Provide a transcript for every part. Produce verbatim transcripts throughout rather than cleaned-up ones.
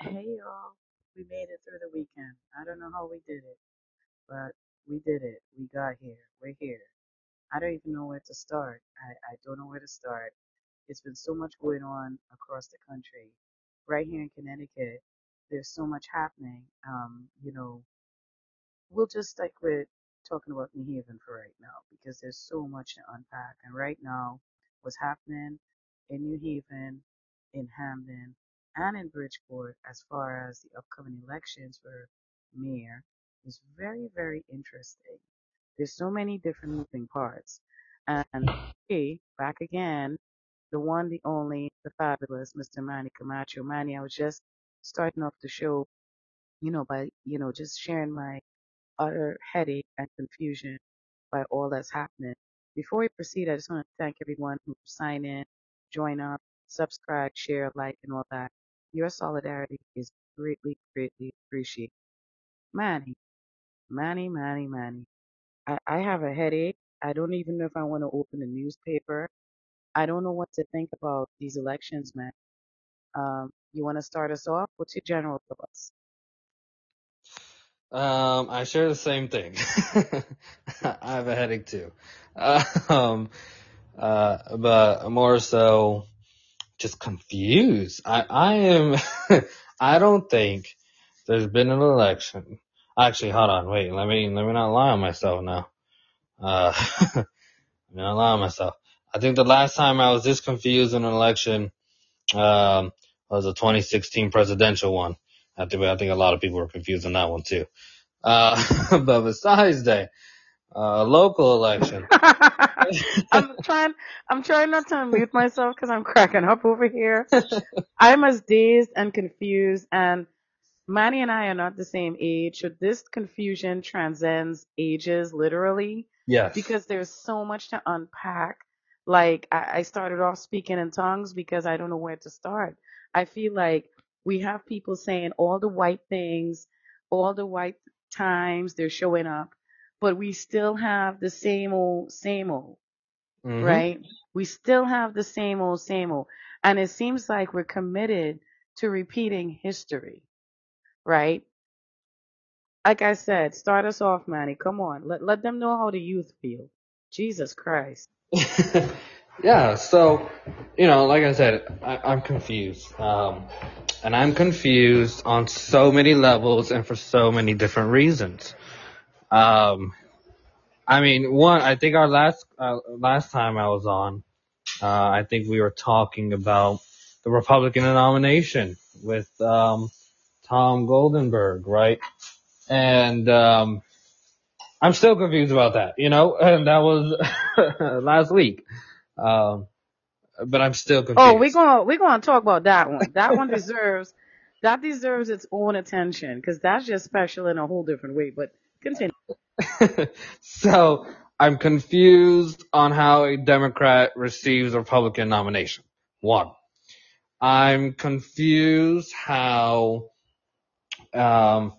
Hey y'all, we made it through the weekend. I don't know how we did it, but we did it. We got here. We're here. I don't even know where to start. I, I don't know where to start. It's been so much going on across the country. Right here in Connecticut, there's so much happening. Um, you know, we'll just stick with talking about New Haven for right now because there's so much to unpack. And right now, what's happening in New Haven, in Hamden, and in Bridgeport, as far as the upcoming elections for mayor, is very, very interesting. There's so many different moving parts. And hey, back again, the one, the only, the fabulous Mister Manny Camacho. Manny, I was just starting off the show, you know, by, you know, just sharing my utter headache and confusion by all that's happening. Before we proceed, I just want to thank everyone who signed in, join up, subscribe, share, like, and all that. Your solidarity is greatly, greatly appreciated. Manny, Manny, Manny, Manny. I, I have a headache. I don't even know if I want to open a newspaper. I don't know what to think about these elections, man. Um, you want to start us off? What's your general thoughts? Um, I share the same thing. I have a headache too. Um, uh, but more so just confused. I, I am, I don't think there's been an election. Actually, hold on, wait, let me, let me not lie on myself now. Uh, let me not lie on myself. I think the last time I was this confused in an election, um, was the twenty sixteen presidential one. I think, I think a lot of people were confused on that one too. Uh, but besides that, uh, local election. I'm trying, I'm trying not to unmute myself because I'm cracking up over here. I'm as dazed and confused, and Manny and I are not the same age, so this confusion transcends ages, literally. Yes. Because there's so much to unpack. Like, I, I started off speaking in tongues because I don't know where to start. I feel like we have people saying all the white things, all the white times they're showing up. But we still have the same old, same old, mm-hmm. right? We still have the same old, same old. And it seems like we're committed to repeating history, right? Like I said, start us off, Manny. Come on. Let let them know how the youth feel. Jesus Christ. Yeah, so, you know, like I said, I, I'm confused. Um, and I'm confused on so many levels and for so many different reasons. Um, I mean, one, I think our last, uh, last time I was on, uh, I think we were talking about the Republican nomination with, um, Tom Goldenberg, right? And, um, I'm still confused about that, you know, and that was last week. Um, but I'm still confused. Oh, we're going to, we're going to talk about that one. That one deserves, that deserves its own attention because that's just special in a whole different way, but continue. So I'm confused on how a Democrat receives a Republican nomination. One, I'm confused how um,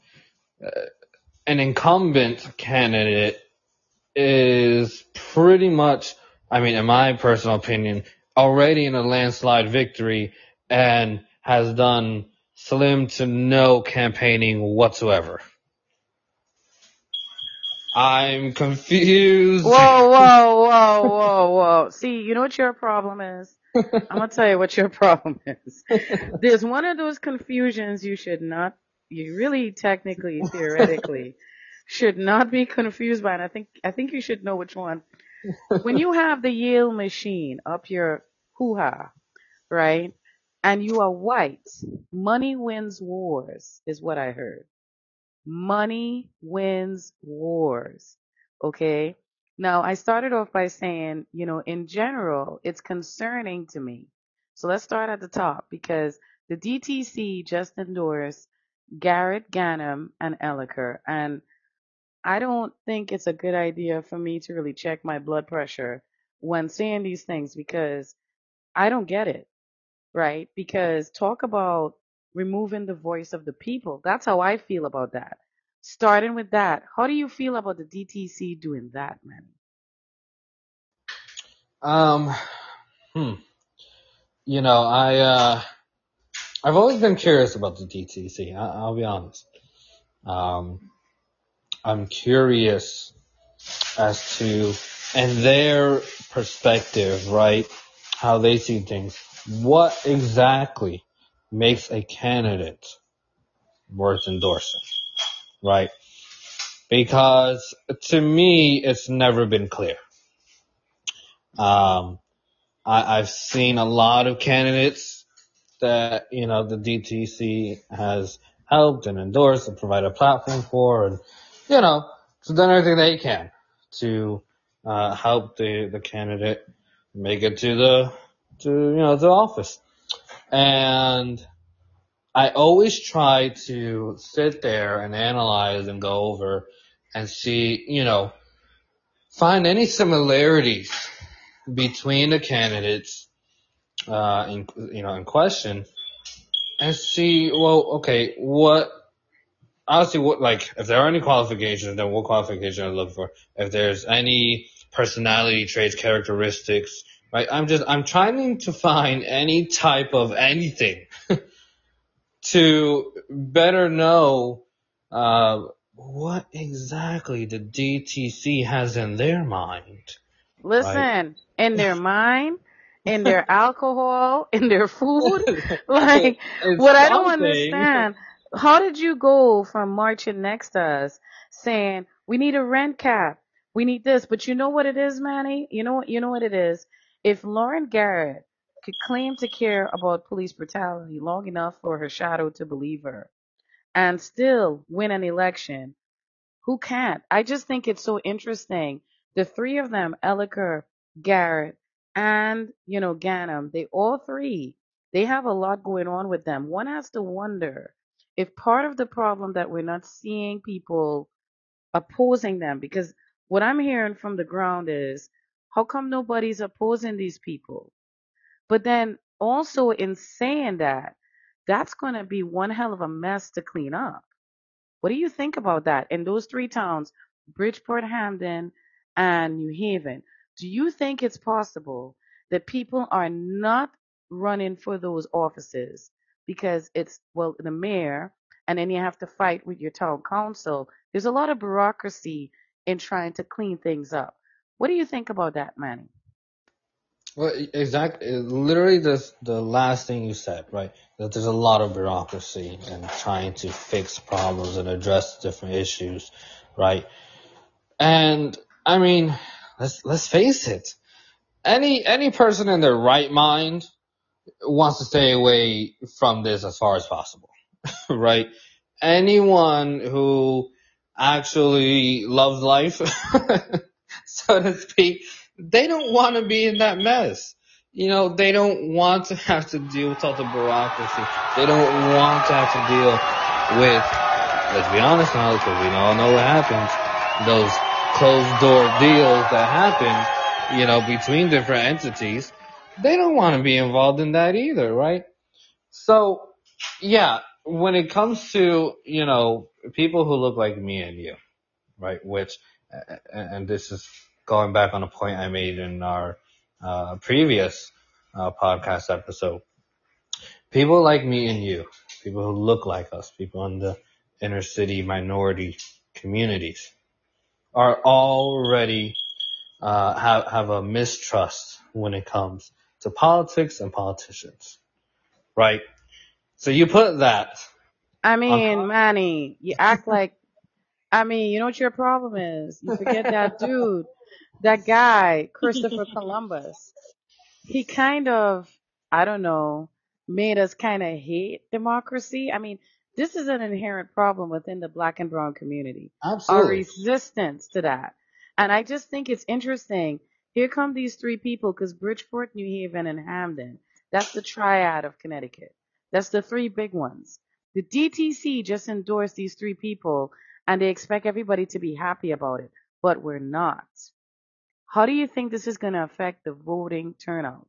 an incumbent candidate is pretty much, I mean, in my personal opinion, already in a landslide victory and has done slim to no campaigning whatsoever. I'm confused. Whoa, whoa, whoa, whoa, whoa. See, you know what your problem is? I'm going to tell you what your problem is. There's one of those confusions you should not, you really technically, theoretically, should not be confused by. And I think, I think you should know which one. When you have the Yale machine up your hoo-ha, right? And you are white, money wins wars is what I heard. Money wins wars, okay? Now, I started off by saying, you know, in general, it's concerning to me. So let's start at the top because the D T C just endorsed Garrett Ganim and Elicker. And I don't think it's a good idea for me to really check my blood pressure when saying these things because I don't get it, right? Because talk about removing the voice of the people. That's how I feel about that. Starting with that, how do you feel about the D T C doing that, man? Um, hmm. You know, I, uh, I've always been curious about the D T C. I- I'll be honest. Um, I'm curious as to, and their perspective, right? How they see things. What exactly makes a candidate worth endorsing, right? Because to me, it's never been clear. Um, I, I've seen a lot of candidates that, you know, the D T C has helped and endorsed and provided a platform for, and, you know, so done everything they can to, uh, help the, the candidate make it to the, to, you know, the office. And I always try to sit there and analyze and go over and see, you know, find any similarities between the candidates, uh, in, you know, in question, and see, well, okay, what, obviously what, like, if there are any qualifications, then what qualification I look for? If there's any personality traits, characteristics, right? I'm just, I'm trying to find any type of anything to better know, uh, what exactly the D T C has in their mind. Listen, right? In their mind, in their alcohol, in their food. Like, it's what something. I don't understand. How did you go from marching next to us saying, we need a rent cap, we need this? But you know what it is, Manny? You know, you know what it is? If Lauren Garrett could claim to care about police brutality long enough for her shadow to believe her and still win an election, who can't? I just think it's so interesting. The three of them, Elicker, Garrett, and, you know, Ganim, they all three, they have a lot going on with them. One has to wonder if part of the problem that we're not seeing people opposing them, because what I'm hearing from the ground is, how come nobody's opposing these people? But then also in saying that, that's going to be one hell of a mess to clean up. What do you think about that? In those three towns, Bridgeport, Hamden, and New Haven, do you think it's possible that people are not running for those offices because it's, well, the mayor, and then you have to fight with your town council? There's a lot of bureaucracy in trying to clean things up. What do you think about that, Manny? Well, exactly. Literally, the the last thing you said, right? That there's a lot of bureaucracy and trying to fix problems and address different issues, right? And I mean, let's let's face it. Any any person in their right mind wants to stay away from this as far as possible, right? Anyone who actually loves life, so to speak, they don't want to be in that mess. You know, they don't want to have to deal with all the bureaucracy. They don't want to have to deal with, let's be honest now, because we all know what happens, those closed-door deals that happen, you know, between different entities. They don't want to be involved in that either, right? So, yeah, when it comes to, you know, people who look like me and you, right, which, and this is going back on a point I made in our uh, previous uh, podcast episode, people like me and you, people who look like us, people in the inner city minority communities, are already uh, have have a mistrust when it comes to politics and politicians, right? So you put that. I mean, on- Manny, you act like. I mean, you know what your problem is. You forget that dude. That guy, Christopher Columbus, he kind of, I don't know, made us kind of hate democracy. I mean, this is an inherent problem within the black and brown community. Absolutely. Our resistance to that. And I just think it's interesting. Here come these three people, because Bridgeport, New Haven, and Hamden, that's the triad of Connecticut. That's the three big ones. The D T C just endorsed these three people, and they expect everybody to be happy about it. But we're not. How do you think this is going to affect the voting turnout?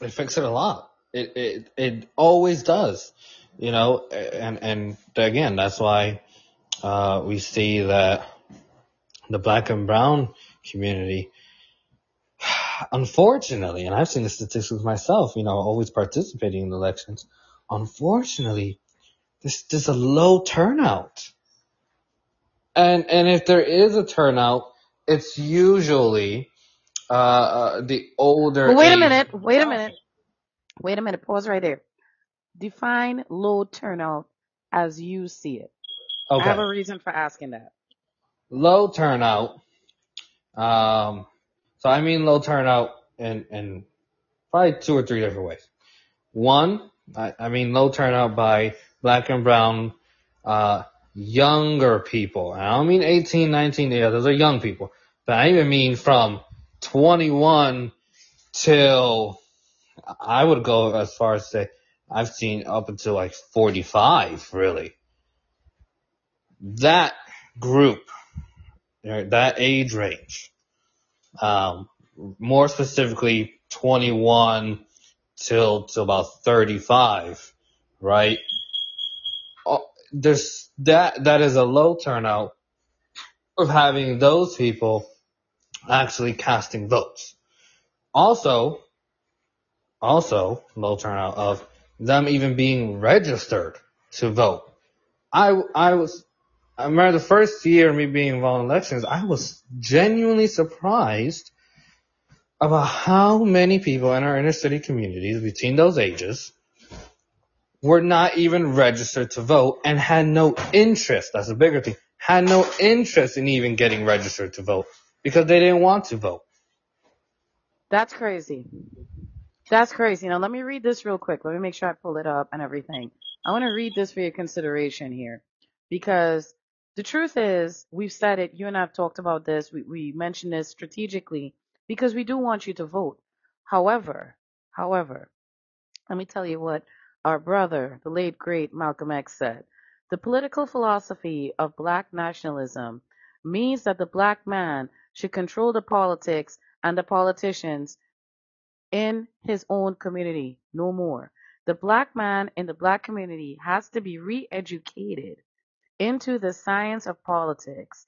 It affects it a lot. It it it always does, you know. And and again, that's why uh, we see that the black and brown community unfortunately, and I've seen the statistics myself, you know, always participating in elections, unfortunately, this, there's a low turnout. And, and if there is a turnout, it's usually, uh, uh the older. Well, wait a minute. Wait a minute. Wait a minute. Pause right there. Define low turnout as you see it. Okay. I have a reason for asking that. Low turnout. Um, so I mean low turnout in, in probably two or three different ways. One, I, I mean low turnout by black and brown, uh, younger people. And I don't mean eighteen, nineteen, yeah, those are young people. But I even mean from twenty-one till, I would go as far as to say, I've seen up until like forty-five, really. That group, that age range, um, more specifically twenty-one till, till about thirty-five, right? Oh, there's that, that is a low turnout of having those people actually casting votes. Also, also low turnout of them even being registered to vote. I, I was, I remember the first year of me being involved in elections, I was genuinely surprised about how many people in our inner city communities between those ages were not even registered to vote and had no interest. That's a bigger thing. Had no interest in even getting registered to vote because they didn't want to vote. That's crazy. That's crazy. Now, let me read this real quick. Let me make sure I pull it up and everything. I want to read this for your consideration here because the truth is, we've said it, you and I have talked about this, we, we mentioned this strategically because we do want you to vote. However, however, let me tell you what our brother, the late, great Malcolm X said. The political philosophy of black nationalism means that the black man should control the politics and the politicians in his own community, no more. The black man in the black community has to be re-educated into the science of politics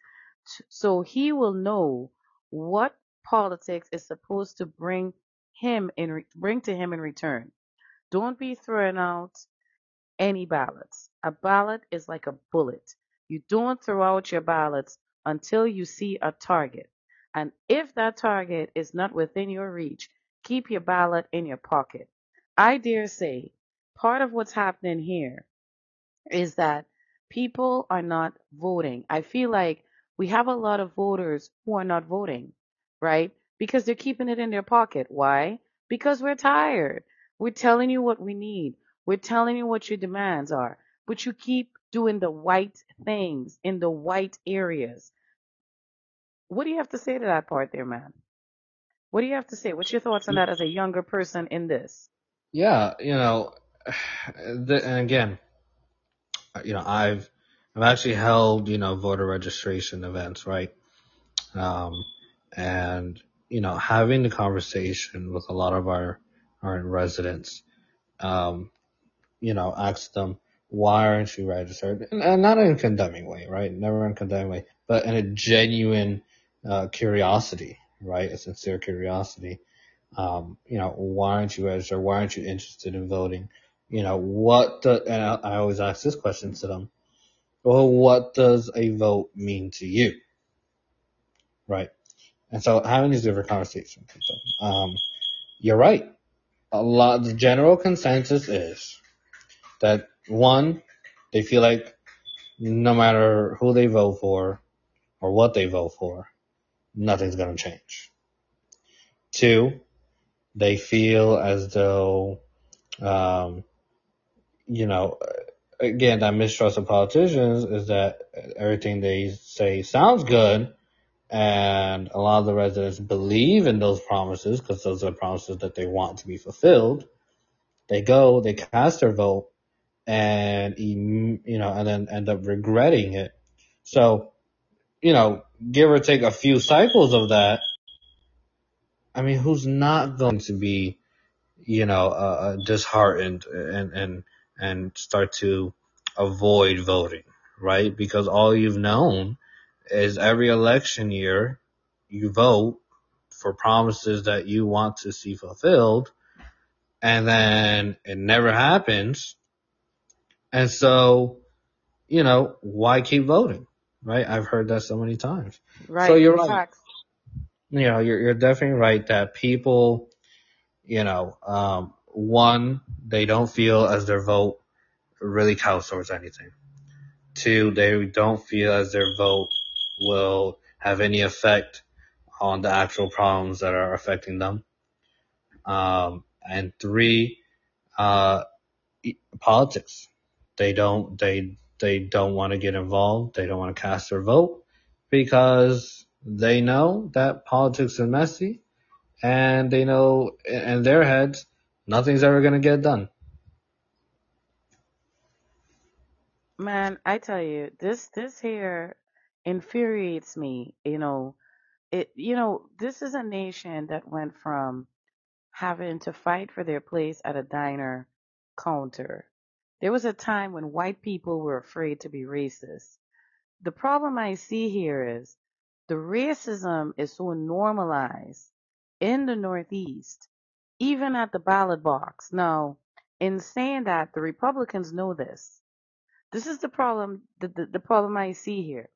so he will know what politics is supposed to bring him in re- bring to him in return. Don't be throwing out any ballots. A ballot is like a bullet. You don't throw out your ballots until you see a target. And if that target is not within your reach, keep your ballot in your pocket. I dare say part of what's happening here is that people are not voting. I feel like we have a lot of voters who are not voting, right? Because they're keeping it in their pocket. Why? Because we're tired. We're telling you what we need. We're telling you what your demands are. But you keep doing the white things in the white areas. What do you have to say to that part there, man? What do you have to say? What's your thoughts on that as a younger person in this? Yeah, you know, the, and again, you know, I've I've actually held, you know, voter registration events, right? Um, and, you know, having the conversation with a lot of our, our residents, um, you know, asked them, why aren't you registered? And, and not in a condemning way, right? Never in a condemning way, but in a genuine uh, curiosity. Right, a sincere curiosity. Um, you know, why aren't you registered? Why aren't you interested in voting? You know, what the, and I, I always ask this question to them. Well, what does a vote mean to you? Right. And so having these different conversations. So, um, you're right. A lot, the general consensus is that one, they feel like no matter who they vote for or what they vote for, nothing's going to change. Two, they feel as though, um, you know, again, that mistrust of politicians is that everything they say sounds good, and a lot of the residents believe in those promises because those are promises that they want to be fulfilled. They go, they cast their vote, and, you know, and then end up regretting it. So, you know, give or take a few cycles of that, I mean, who's not going to be, you know, uh, disheartened and, and, and start to avoid voting, right? Because all you've known is every election year you vote for promises that you want to see fulfilled, and then it never happens. And so, you know, why keep voting, right? I've heard that so many times. Right. So you're right. You know, you're, you're definitely right that people, you know, um, one, they don't feel as their vote really counts towards anything. Two, they don't feel as their vote will have any effect on the actual problems that are affecting them. Um, and three, uh, politics. They don't, they, they don't want to get involved. They don't want to cast their vote because they know that politics is messy, and they know in their heads nothing's ever going to get done. Man, I tell you, this this here infuriates me. You know, it. You know, this is a nation that went from having to fight for their place at a diner counter. There was a time when white people were afraid to be racist. The problem I see here is the racism is so normalized in the Northeast, even at the ballot box. Now, in saying that, the Republicans know this. This is the problem, the, the, the problem I see here.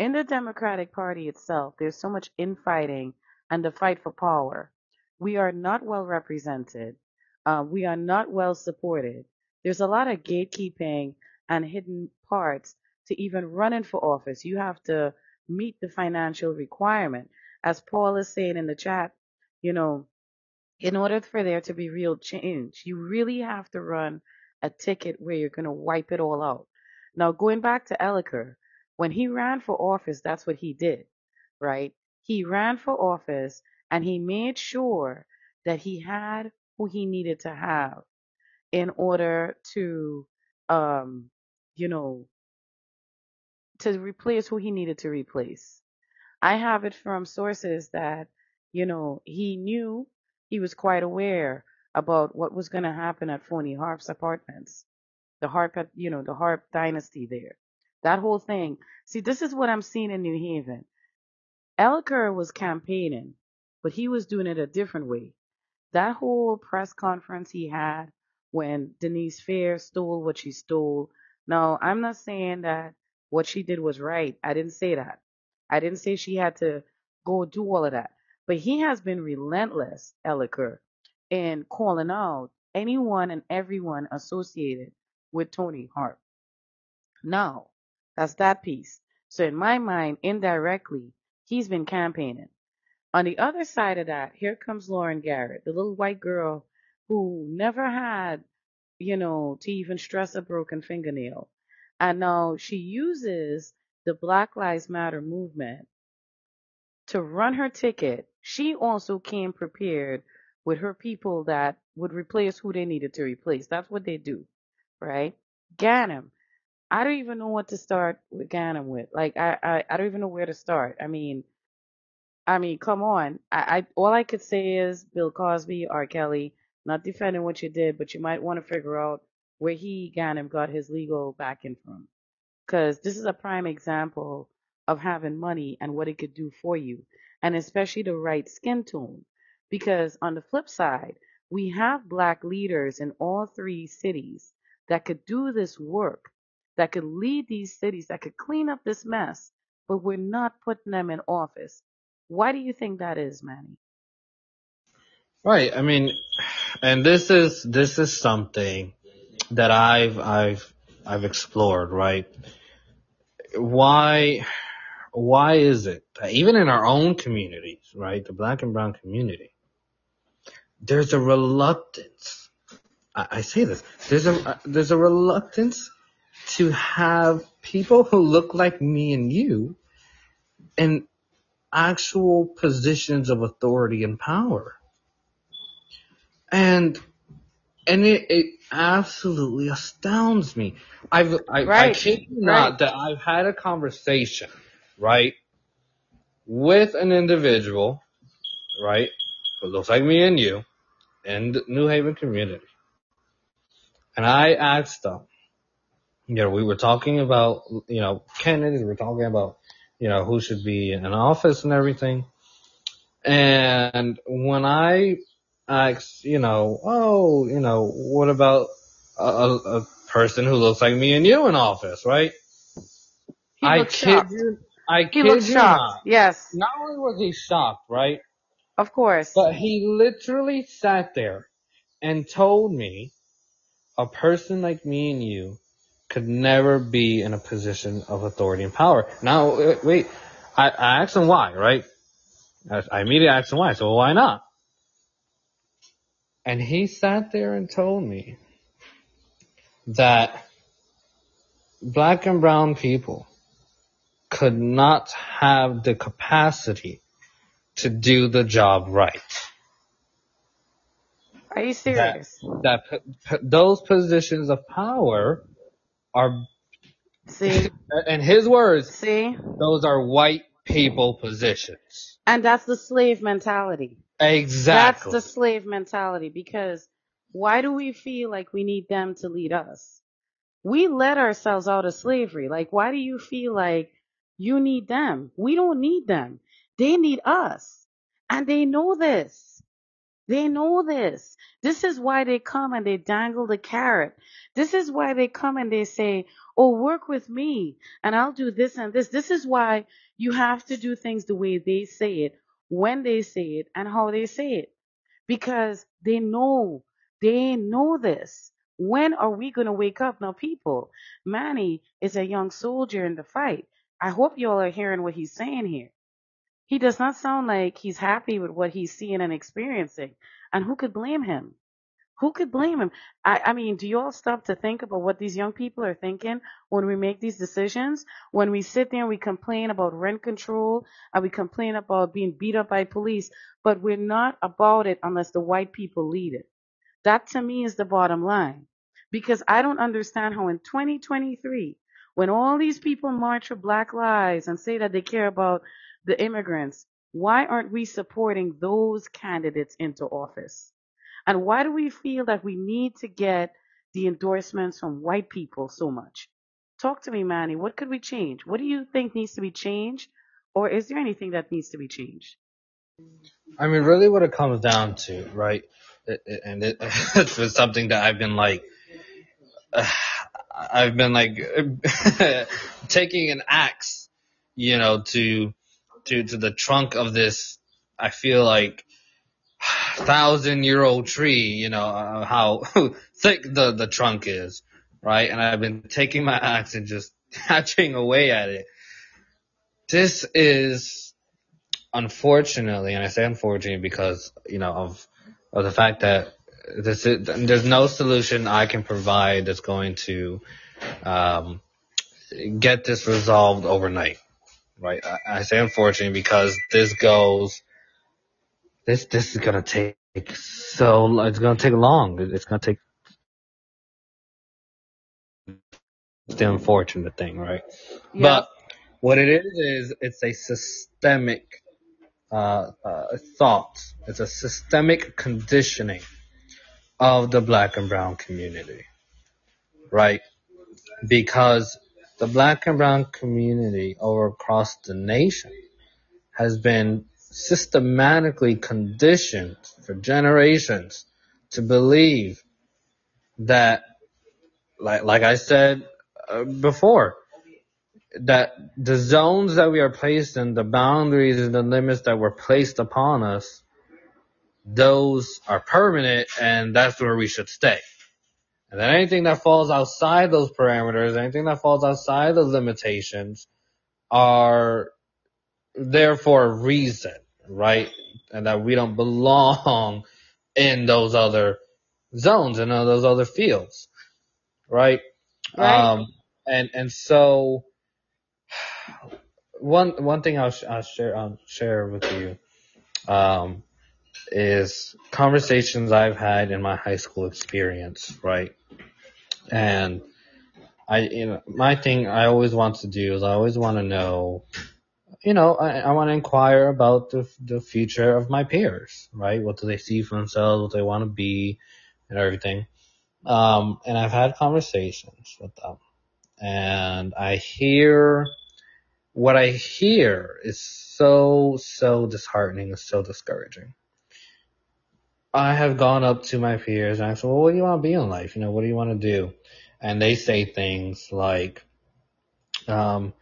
In the Democratic Party itself, there's so much infighting and the fight for power. We are not well represented. Uh, we are not well supported. There's a lot of gatekeeping and hidden parts to even running for office. You have to meet the financial requirement. As Paul is saying in the chat, you know, in order for there to be real change, you really have to run a ticket where you're going to wipe it all out. Now, going back to Elicker, when he ran for office, that's what he did, right? He ran for office and he made sure that he had who he needed to have in order to, um, you know, to replace who he needed to replace. I have it from sources that, you know, he knew, he was quite aware about what was going to happen at Tony Harp's apartments, the Harp, you know, the Harp dynasty there, that whole thing. See, this is what I'm seeing in New Haven. Elicker was campaigning, but he was doing it a different way. That whole press conference he had when Denise Fair stole what she stole. Now, I'm not saying that what she did was right. I didn't say that. I didn't say she had to go do all of that. But he has been relentless, Elicker, in calling out anyone and everyone associated with Tony Harp. Now, that's that piece. So in my mind, indirectly, he's been campaigning. On the other side of that, here comes Lauren Garrett, the little white girl who never had, you know, to even stress a broken fingernail. And now she uses the Black Lives Matter movement to run her ticket. She also came prepared with her people that would replace who they needed to replace. That's what they do, right? Ganim. I don't even know what to start with Ganim with. Like, I, I, I don't even know where to start. I mean, I mean, come on. I, I all I could say is Bill Cosby, R. Kelly, not defending what you did, but you might want to figure out where he, Ganim, got his legal backing from. Because this is a prime example of having money and what it could do for you, and especially the right skin tone. Because on the flip side, we have Black leaders in all three cities that could do this work, that could lead these cities, that could clean up this mess, but we're not putting them in office. Why do you think that is, Manny? Right. I mean, and this is this is something that I've I've I've explored, right? Why why is it that even in our own communities, right, the Black and brown community, there's a reluctance. I, I say this. There's a there's a reluctance to have people who look like me and you in actual positions of authority and power. And and it, it absolutely astounds me. I've I, right. I kid you not right. that I've had a conversation, right, with an individual, right, who looks like me and you, in the New Haven community, and I asked them. You know, we were talking about you know candidates. We were talking about you know who should be in office and everything, And when I asked, you know, oh, you know, what about a, a, a person who looks like me and you in office, right? He I kid shocked. you, I kid he looked you shocked. not. Yes. Not only was he shocked, right? Of course. But he literally sat there and told me a person like me and you could never be in a position of authority and power. Now, wait, I, I asked him why, right? I immediately asked him why. So why not? And he sat there and told me that black and brown people could not have the capacity to do the job right. Are you serious? That, that p- p- those positions of power are, see, in his words, see, those are white people positions. And that's the slave mentality. Exactly. That's the slave mentality, because why do we feel like we need them to lead us? We let ourselves out of slavery. Like, why do you feel like you need them? We don't need them. They need us. And they know this. They know this. This is why they come and they dangle the carrot. This is why they come and they say, oh, work with me and I'll do this and this. This is why you have to do things the way they say it, when they say it, and how they say it. Because they know. They know this. When are we going to wake up? Now, people, Manny is a young soldier in the fight. I hope you all are hearing what he's saying here. He does not sound like he's happy with what he's seeing and experiencing. And who could blame him? Who could blame him? I, I mean, do you all stop to think about what these young people are thinking when we make these decisions? When we sit there and we complain about rent control and we complain about being beat up by police, but we're not about it unless the white people lead it. That to me is the bottom line, because I don't understand how in twenty twenty-three, when all these people march for black lives and say that they care about the immigrants, why aren't we supporting those candidates into office? And why do we feel that we need to get the endorsements from white people so much? Talk to me, Manny. What could we change? What do you think needs to be changed? Or is there anything that needs to be changed? I mean, really what it comes down to, right? And it, it's been something that I've been like, uh, I've been like taking an axe, you know, to, to, to the trunk of this, I feel like thousand year old tree, you know, uh, how thick the, the trunk is, right? And I've been taking my axe and just hatching away at it. This is unfortunately, and I say unfortunately because, you know, of, Or the fact that this is, there's no solution I can provide that's going to um, get this resolved overnight, right? I, I say unfortunately because this goes, this this is gonna take so, it's gonna take long. It's gonna take, it's the unfortunate thing, right? Yeah. But what it is is it's a systemic Uh, uh, thoughts. It's a systemic conditioning of the black and brown community, right? Because the black and brown community over across the nation has been systematically conditioned for generations to believe that, like, like I said uh, before, that the zones that we are placed in, the boundaries and the limits that were placed upon us, those are permanent and that's where we should stay. And then anything that falls outside those parameters, anything that falls outside those limitations are there for a reason, right? And that we don't belong in those other zones and those other fields, right? Right. Um, and, and so, One one thing I'll, sh- I'll share I'll share with you um, is conversations I've had in my high school experience, right? And I, you know, my thing I always want to do is I always want to know, you know, I, I want to inquire about the the future of my peers, right? What do they see for themselves? What they want to be, and everything. Um, and I've had conversations with them, and I hear what I hear is so, so disheartening and so discouraging. I have gone up to my peers and I said, well, what do you want to be in life? You know, what do you want to do? And they say things like, um,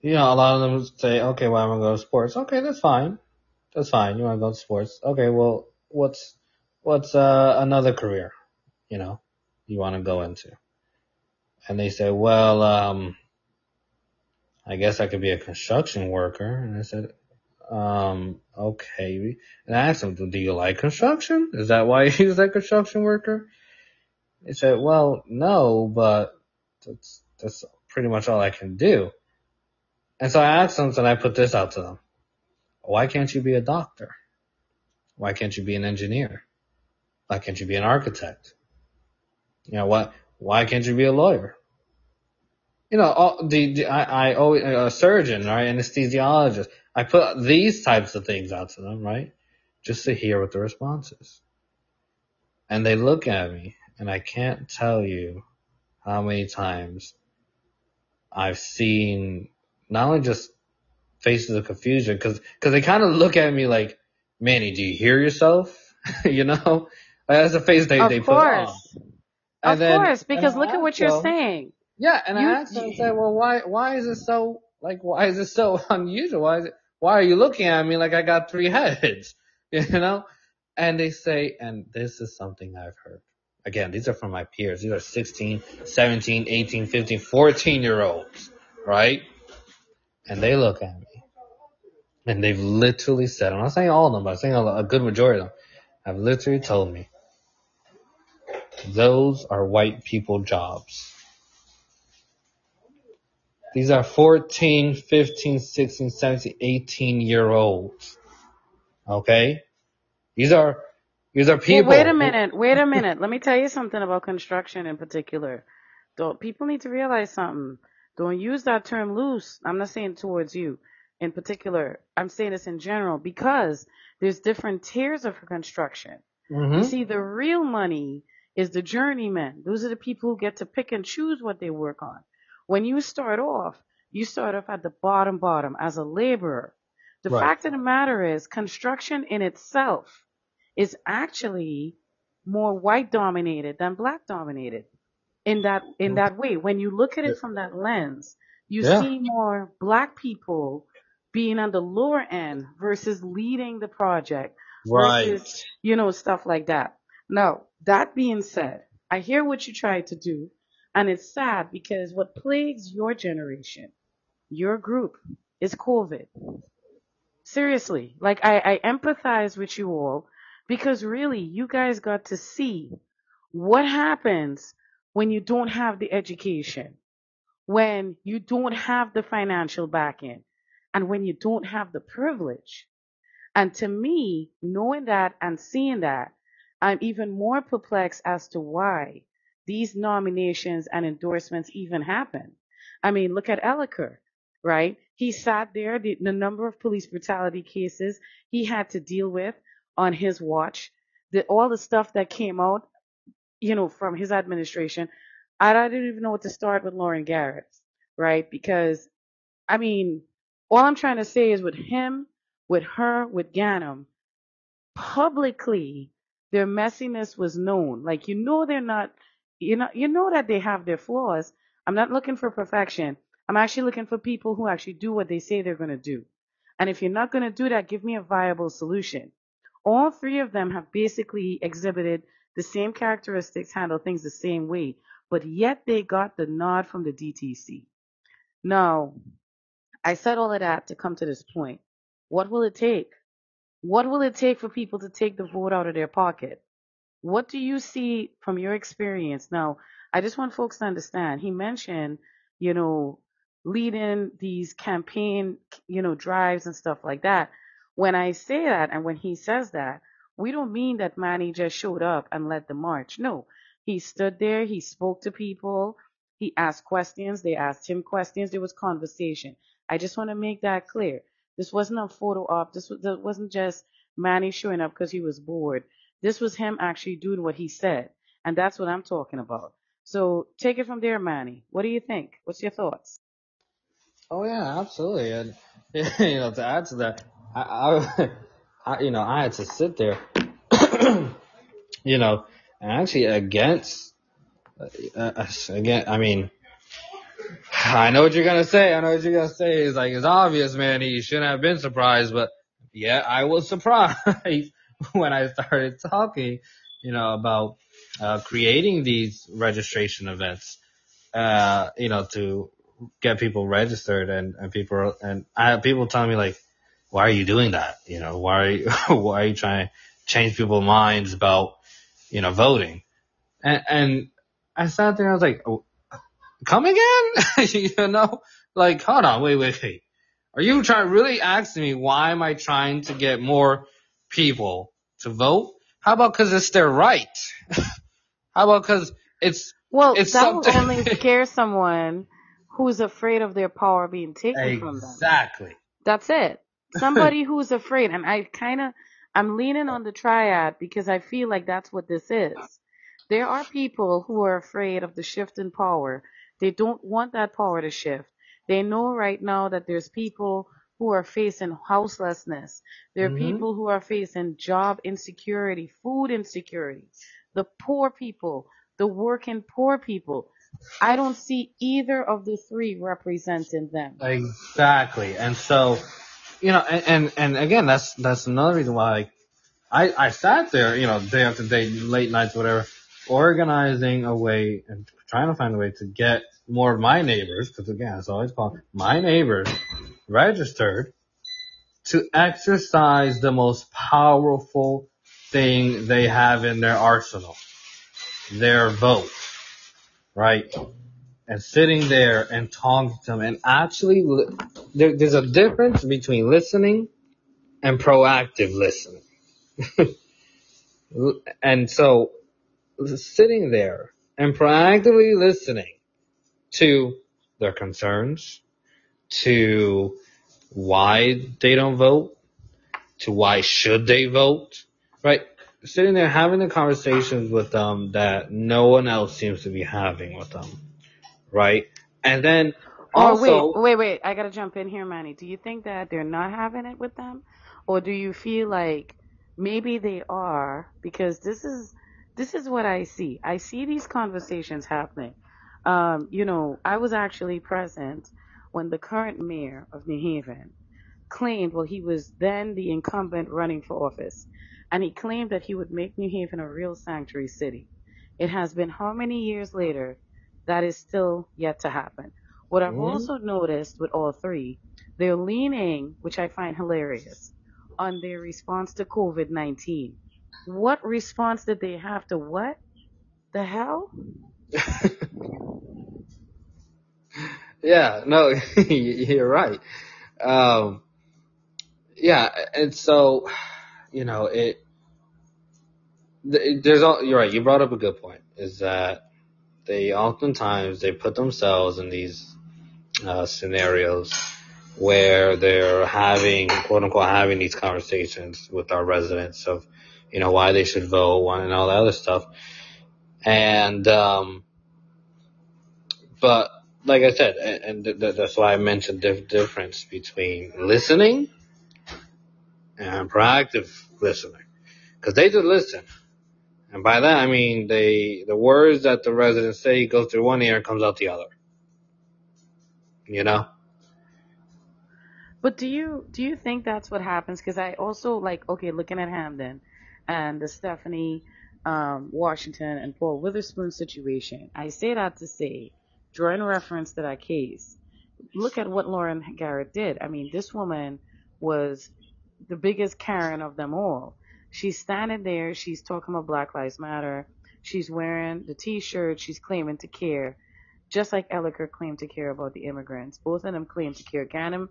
you know, a lot of them say, okay, well, I'm going to go to sports. Okay, that's fine. That's fine. You want to go to sports. Okay, well, what's, what's, uh, another career, you know, you want to go into? And they say, well, um, I guess I could be a construction worker. And I said, um, okay. And I asked him, do you like construction? Is that why he's a construction worker? He said, well, no, but that's, that's pretty much all I can do. And so I asked them, and I put this out to them. Why can't you be a doctor? Why can't you be an engineer? Why can't you be an architect? You know, why, why can't you be a lawyer? You know, all, the, the I, I always, a surgeon, right? Anesthesiologist. I put these types of things out to them, right? Just to hear what the response is. And they look at me, and I can't tell you how many times I've seen not only just faces of confusion, because because they kind of look at me like, Manny, do you hear yourself? You know? That's the face they, they put on. Of course. Of course, because look at what you're saying. Yeah, and you, I asked him, I said, well, why, why is it so, like, why is it so unusual? Why is it, why are you looking at me like I got three heads, you know? And they say, and this is something I've heard. Again, these are from my peers. These are sixteen, seventeen, eighteen, fifteen, fourteen-year-olds, right? And they look at me, and they've literally said, I'm not saying all of them, but I'm saying a, a good majority of them, have literally told me, those are white people jobs. These are fourteen, fifteen, sixteen, seventeen, eighteen year olds. Okay? These are, these are people. Well, wait a minute. Wait a minute. Let me tell you something about construction in particular. Don't, people need to realize something. Don't use that term loose. I'm not saying towards you in particular. I'm saying this in general because there's different tiers of construction. Mm-hmm. You see, the real money is the journeyman. Those are the people who get to pick and choose what they work on. When you start off, you start off at the bottom, bottom as a laborer. The right. fact of the matter is construction in itself is actually more white dominated than black dominated in that, in that way. When you look at it from that lens, you yeah. see more black people being on the lower end versus leading the project. Right. Versus, you know, stuff like that. Now, that being said, I hear what you tried to do. And it's sad because what plagues your generation, your group, is COVID. Seriously, like I, I empathize with you all because really you guys got to see what happens when you don't have the education, when you don't have the financial backing, and when you don't have the privilege. And to me, knowing that and seeing that, I'm even more perplexed as to why these nominations and endorsements even happen. I mean, look at Elicker, right? He sat there, the, the number of police brutality cases he had to deal with on his watch, the, all the stuff that came out, you know, from his administration. I, I didn't even know what to start with Lauren Garrett, right? Because, I mean, all I'm trying to say is with him, with her, with Ganim, publicly, their messiness was known. Like, you know they're not... You know, you know that they have their flaws. I'm not looking for perfection. I'm actually looking for people who actually do what they say they're going to do. And if you're not going to do that, give me a viable solution. All three of them have basically exhibited the same characteristics, handle things the same way, but yet they got the nod from the D T C. Now, I said all of that to come to this point. What will it take? What will it take for people to take the vote out of their pocket? What do you see from your experience? Now, I just want folks to understand. He mentioned, you know, leading these campaign, you know, drives and stuff like that. When I say that and when he says that, we don't mean that Manny just showed up and led the march. No, he stood there. He spoke to people. He asked questions. They asked him questions. There was conversation. I just want to make that clear. This wasn't a photo op. This wasn't just Manny showing up because he was bored. This was him actually doing what he said, and that's what I'm talking about. So take it from there, Manny. What do you think? What's your thoughts? Oh yeah, absolutely. And you know, to add to that, I, I, I you know, I had to sit there, you know, and actually against, uh, again, I mean, I know what you're gonna say. I know what you're gonna say. It's like, it's obvious, man. He shouldn't have been surprised, but yeah, I was surprised when I started talking, you know, about uh, creating these registration events, uh, you know, to get people registered, and and people and I have people telling me like, why are you doing that? You know, why are you, why are you trying to change people's minds about, you know, voting? And, and I sat there and I was like, oh, come again? You know, like, hold on, wait, wait, wait. Are you trying really asking me why am I trying to get more people to vote? How about because it's their right? How about because it's well, it's that something- will only scare someone who's afraid of their power being taken exactly. from them. Exactly. That's it. Somebody who's afraid. And I kind of, I'm leaning on the triad because I feel like that's what this is. There are people who are afraid of the shift in power. They don't want that power to shift. They know right now that there's people who are facing houselessness. There are mm-hmm. people who are facing job insecurity, food insecurity, the poor people, the working poor people. I don't see either of the three representing them. Exactly. And so, you know, and, and, and again, that's, that's another reason why I, I sat there, you know, day after day, late nights, whatever, organizing a way and trying to find a way to get more of my neighbors, because again, it's always called my neighbors registered to exercise the most powerful thing they have in their arsenal, their vote. Right, and sitting there and talking to them, and actually, there, there's a difference between listening and proactive listening. And so, sitting there and proactively listening to their concerns, to why they don't vote, to why should they vote, right? Sitting there having the conversations with them that no one else seems to be having with them, right? And then also... Oh, wait, wait, wait. I got to jump in here, Manny. Do you think that they're not having it with them? Or do you feel like maybe they are? Because this is this is what I see. I see these conversations happening. Um, you know, I was actually present when the current mayor of New Haven claimed, well, he was then the incumbent running for office. And he claimed that he would make New Haven a real sanctuary city. It has been how many years later that is still yet to happen. What I've mm-hmm. also noticed with all three, they're leaning, which I find hilarious, on their response to covid nineteen. What response did they have to what? The hell? Yeah, no, you're right. Um, yeah, and so... You know, it, there's all, you're right, you brought up a good point, is that they oftentimes, they put themselves in these uh, scenarios where they're having, quote unquote, having these conversations with our residents of, you know, why they should vote, why, and all that other stuff. And, um, but like I said, and, and th- that's why I mentioned the difference between listening and proactive listening, because they just listen, and by that I mean they the words that the residents say go through one ear and comes out the other. You know. But do you do you think that's what happens? Because I also like okay, looking at Hamden and the Stephanie um, Washington and Paul Witherspoon situation. I say that to say, drawing reference to that case, look at what Lauren Garrett did. I mean, this woman was the biggest Karen of them all. She's standing there. She's talking about Black Lives Matter. She's wearing the T-shirt. She's claiming to care, just like Elicker claimed to care about the immigrants. Both of them claimed to care. Ganim,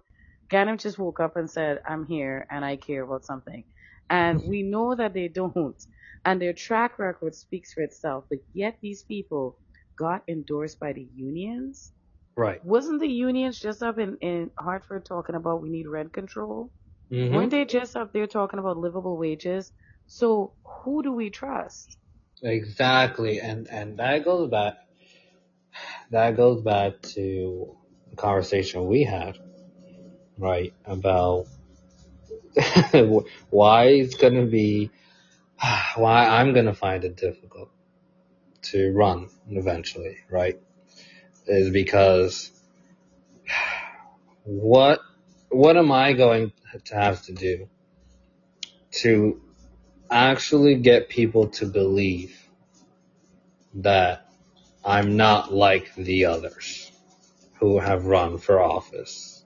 Ganim just woke up and said, I'm here and I care about something. And we know that they don't. And their track record speaks for itself. But yet these people got endorsed by the unions. Right. Wasn't the unions just up in, in Hartford talking about we need rent control? Mm-hmm. Weren't they just up there talking about livable wages? So who do we trust? Exactly, and and that goes back. That goes back to conversation we had, right, about why it's going to be, why I'm going to find it difficult to run eventually, right, is because what, what am I going to have to do to actually get people to believe that I'm not like the others who have run for office,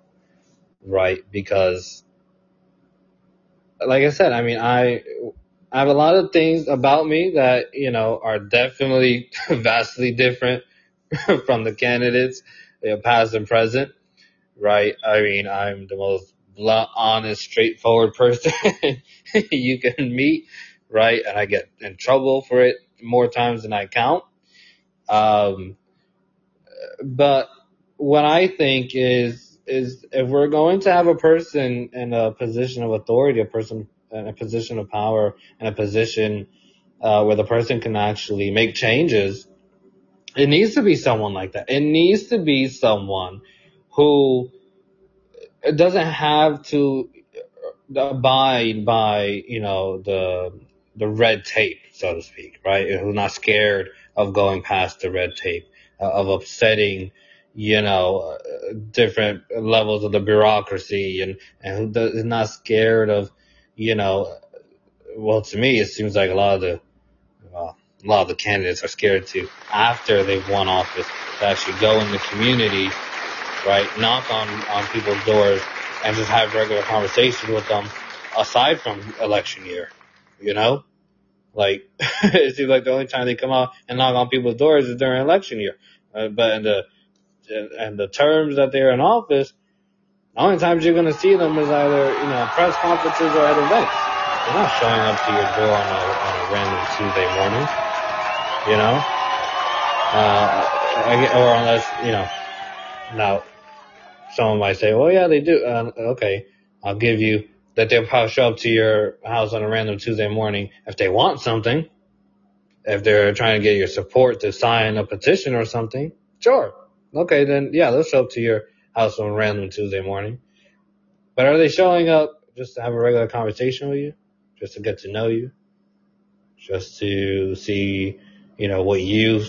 right? Because, like I said, I mean, I, I have a lot of things about me that, you know, are definitely vastly different from the candidates, you know, past and present, right? I mean, I'm the most blunt, honest, straightforward person you can meet, right? And I get in trouble for it more times than I count. Um, but what I think is, is if we're going to have a person in a position of authority, a person in a position of power, and a position, uh, where the person can actually make changes, it needs to be someone like that. It needs to be someone who doesn't have to abide by, you know, the, the red tape, so to speak, right? Who's not scared of going past the red tape, uh, of upsetting, you know, uh, different levels of the bureaucracy, and, and who is not scared of, you know, well, to me, it seems like a lot of the, well, a lot of the candidates are scared to, after they've won office, to actually go in the community, right, knock on, on people's doors and just have regular conversations with them aside from election year, you know? Like, it seems like the only time they come out and knock on people's doors is during election year. Uh, but in the, and the terms that they're in office, the only times you're going to see them is either, you know, press conferences or at events. They're not showing up to your door on a, on a random Tuesday morning, you know? Uh, or unless, you know, now, someone might say, well, yeah, they do. Uh, okay, I'll give you that they'll probably show up to your house on a random Tuesday morning if they want something, if they're trying to get your support to sign a petition or something. Sure. Okay, then, yeah, they'll show up to your house on a random Tuesday morning. But are they showing up just to have a regular conversation with you, just to get to know you, just to see, you know, what you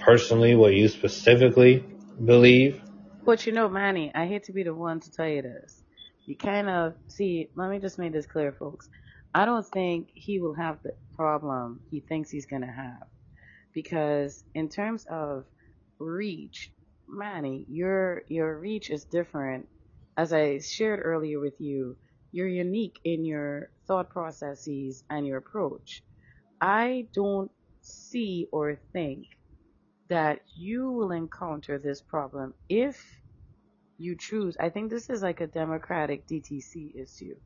personally, what you specifically believe? But, you know, Manny, I hate to be the one to tell you this. You kind of, see, let me just make this clear, folks. I don't think he will have the problem he thinks he's going to have. Because in terms of reach, Manny, your your reach is different. As I shared earlier with you, you're unique in your thought processes and your approach. I don't see or think that you will encounter this problem if you choose. I think this is like a Democratic D T C issue.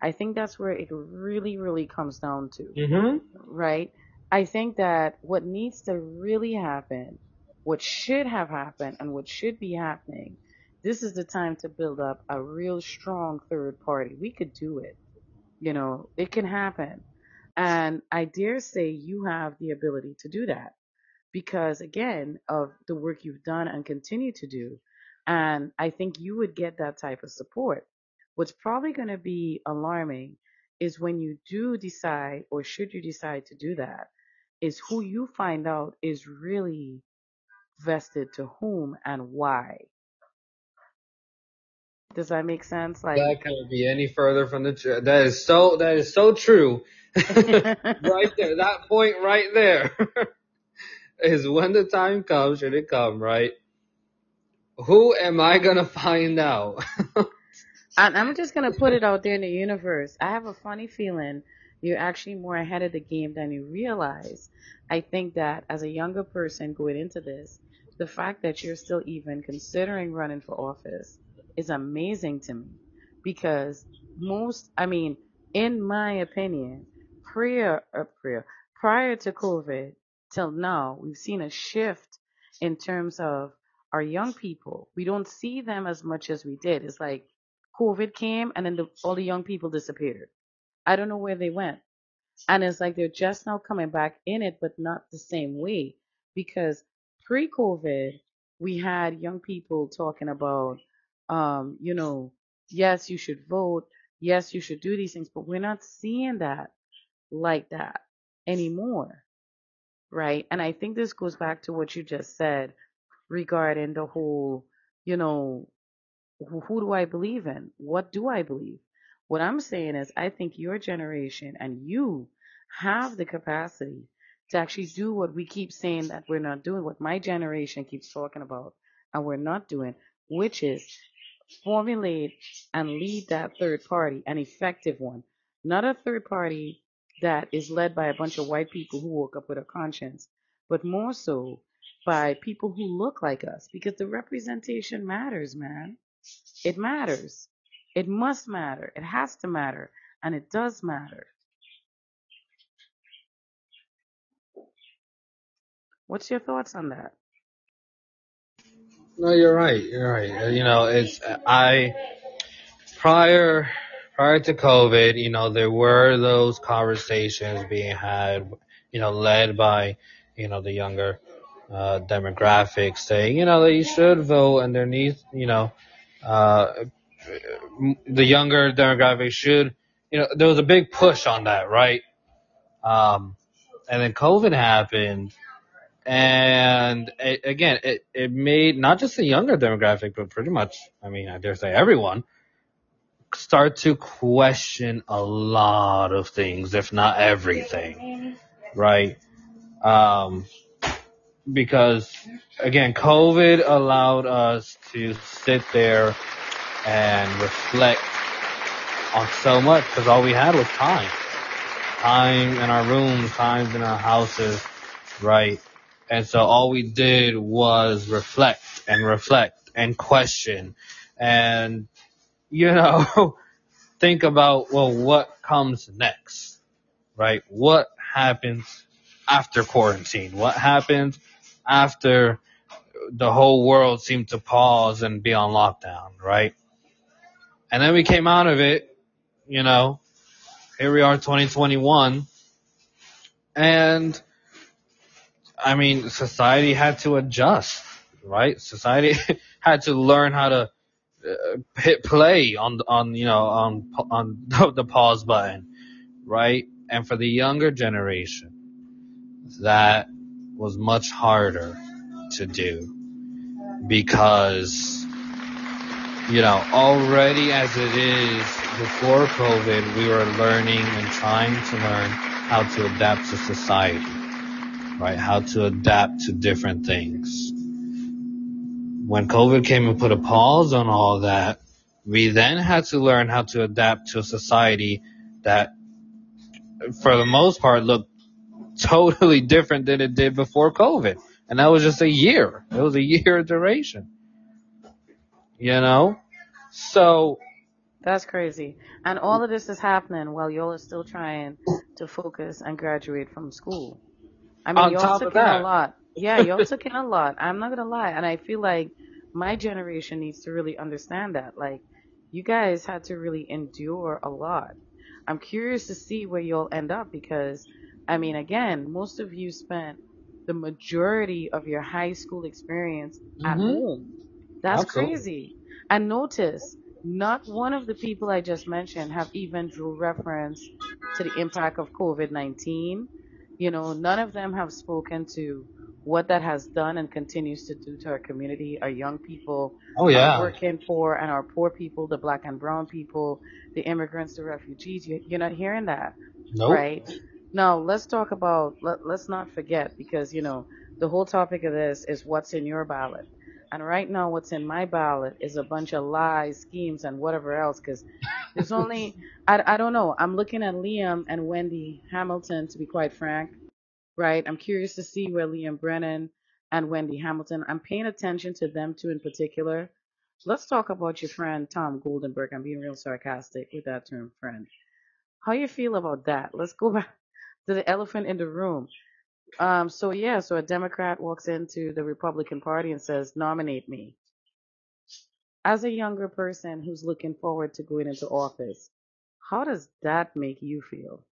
I think that's where it really, really comes down to, mm-hmm. right? I think that what needs to really happen, what should have happened, and what should be happening, this is the time to build up a real strong third party. We could do it. You know, it can happen. And I dare say you have the ability to do that. Because, again, of the work you've done and continue to do. And I think you would get that type of support. What's probably going to be alarming is when you do decide, or should you decide to do that, is who you find out is really vested to whom and why. Does that make sense? Like, that can't be any further from the truth. That is so, that is so true. Right there, that point right there. Is when the time comes, should it come, right? Who am I going to find out? I'm just going to put it out there in the universe. I have a funny feeling you're actually more ahead of the game than you realize. I think that as a younger person going into this, the fact that you're still even considering running for office is amazing to me. Because most, I mean, in my opinion, prior, or prior, prior to COVID, till now, we've seen a shift in terms of our young people. We don't see them as much as we did. It's like COVID came and then the, all the young people disappeared. I don't know where they went. And it's like they're just now coming back in it, but not the same way. Because pre-COVID, we had young people talking about, um, you know, yes, you should vote. Yes, you should do these things. But we're not seeing that like that anymore. Right. And I think this goes back to what you just said regarding the whole, you know, who, who do I believe in? What do I believe? What I'm saying is I think your generation and you have the capacity to actually do what we keep saying that we're not doing, what my generation keeps talking about and we're not doing, which is formulate and lead that third party, an effective one, not a third party that is led by a bunch of white people who woke up with a conscience, but more so by people who look like us, because the representation matters, man. It matters. It must matter. It has to matter. And it does matter. What's your thoughts on that? No, you're right. You're right. You know, it's, I, prior, prior to COVID, you know, there were those conversations being had, you know, led by, you know, the younger uh, demographics saying, you know, that you should vote and there needs, you know, uh, the younger demographic should, you know, there was a big push on that, right? Um, and then COVID happened. And it, again, it, it made not just the younger demographic, but pretty much, I mean, I dare say everyone, start to question a lot of things, if not everything, right? Um, because, again, COVID allowed us to sit there and reflect on so much because all we had was time. Time in our rooms, time in our houses, right? And so all we did was reflect and reflect and question and, you know, think about, well, what comes next, right? What happens after quarantine? What happens after the whole world seemed to pause and be on lockdown, right? And then we came out of it, you know, here we are twenty twenty-one, and I mean, society had to adjust, right? Society had to learn how to uh, hit play on, on, you know, on, on the pause button, right? And for the younger generation, that was much harder to do because, you know, already as it is before COVID, we were learning and trying to learn how to adapt to society. Right, how to adapt to different things. When COVID came and put a pause on all that, we then had to learn how to adapt to a society that, for the most part, looked totally different than it did before COVID. And that was just a year. It was a year duration. You know? So... That's crazy. And all of this is happening while y'all are still trying to focus and graduate from school. I mean, y'all took in a lot. Yeah, y'all took in a lot. I'm not going to lie. And I feel like my generation needs to really understand that. Like, you guys had to really endure a lot. I'm curious to see where y'all end up because, I mean, again, most of you spent the majority of your high school experience mm-hmm. at home. That's Absolutely. Crazy. And notice, not one of the people I just mentioned have even drew reference to the impact of COVID nineteen. You know, none of them have spoken to what that has done and continues to do to our community, our young people, oh, yeah. our working poor and our poor people, the black and brown people, the immigrants, the refugees. You're not hearing that, nope. right? Now, let's talk about, let, let's not forget, because, you know, the whole topic of this is what's in your ballot. And right now, what's in my ballot is a bunch of lies, schemes, and whatever else, because... There's only, I, I don't know. I'm looking at Liam and Wendy Hamilton, to be quite frank, right? I'm curious to see where Liam Brennan and Wendy Hamilton, I'm paying attention to them two in particular. Let's talk about your friend, Tom Goldenberg. I'm being real sarcastic with that term, friend. How you feel about that? Let's go back to the elephant in the room. Um. So, yeah, so a Democrat walks into the Republican Party and says, nominate me. As a younger person who's looking forward to going into office, how does that make you feel?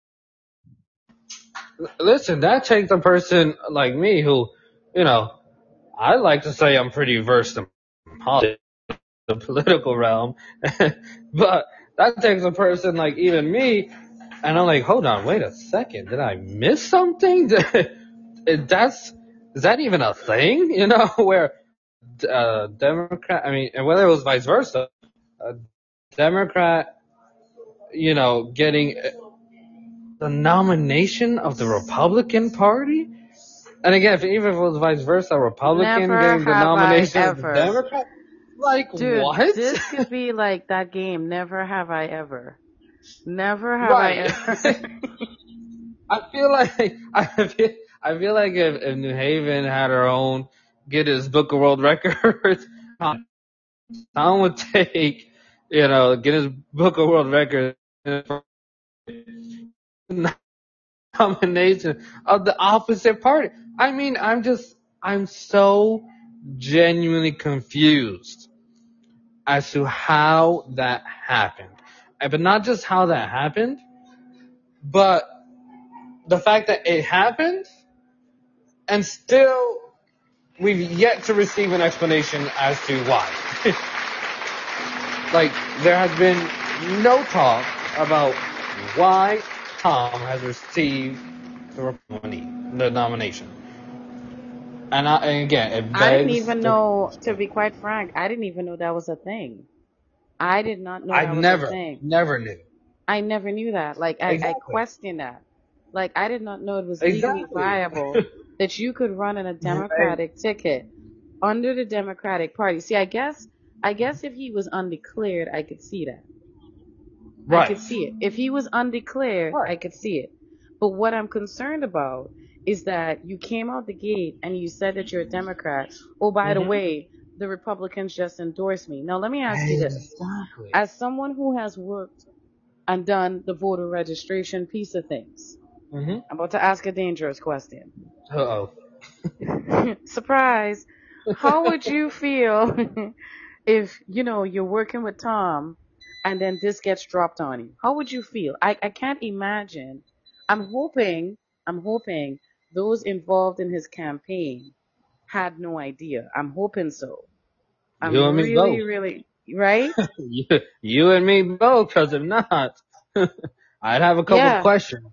Listen, that takes a person like me who, you know, I like to say I'm pretty versed in politics, the political realm, but that takes a person like even me, and I'm like, hold on, wait a second, did I miss something? That's is that even a thing? You know, where uh, Democrat, I mean, and whether it was vice versa, a Democrat, you know, getting the nomination of the Republican Party. And again, if, even if it was vice versa, Republican never getting the nomination of the Democrat. Like, dude, what? This could be like that game, Never Have I Ever. Never have right. I ever. I feel like, I feel, I feel like if, if New Haven had her own Guinness Book of World Records, Tom, Tom would take, you know, Guinness Book of World Records nomination of the opposite party. I mean, I'm just, I'm so genuinely confused as to how that happened. But not just how that happened, but the fact that it happened, and still we've yet to receive an explanation as to why. Like, there has been no talk about why Tom has received the nomination. And, I, and again, it begs I didn't even know, to be quite frank, I didn't even know that was a thing. I did not know I that was never, a thing. I never, never knew. I never knew that. Like, I, exactly. I questioned that. Like, I did not know it was exactly. legally viable that you could run on a Democratic right. ticket under the Democratic Party. See, I guess, I guess if he was undeclared, I could see that. Right. I could see it. If he was undeclared, right. I could see it. But what I'm concerned about is that you came out the gate and you said that you're a Democrat. Oh, by mm-hmm. the way, the Republicans just endorsed me. Now, let me ask you this. As someone who has worked and done the voter registration piece of things, mm-hmm. I'm about to ask a dangerous question. Uh-oh. Surprise. How would you feel if, you know, you're working with Tom and then this gets dropped on you? How would you feel? I, I can't imagine. I'm hoping, I'm hoping those involved in his campaign had no idea. I'm hoping so. I'm you and really, me both. really, right? you, you and me both, because if not, I'd have a couple yeah. questions.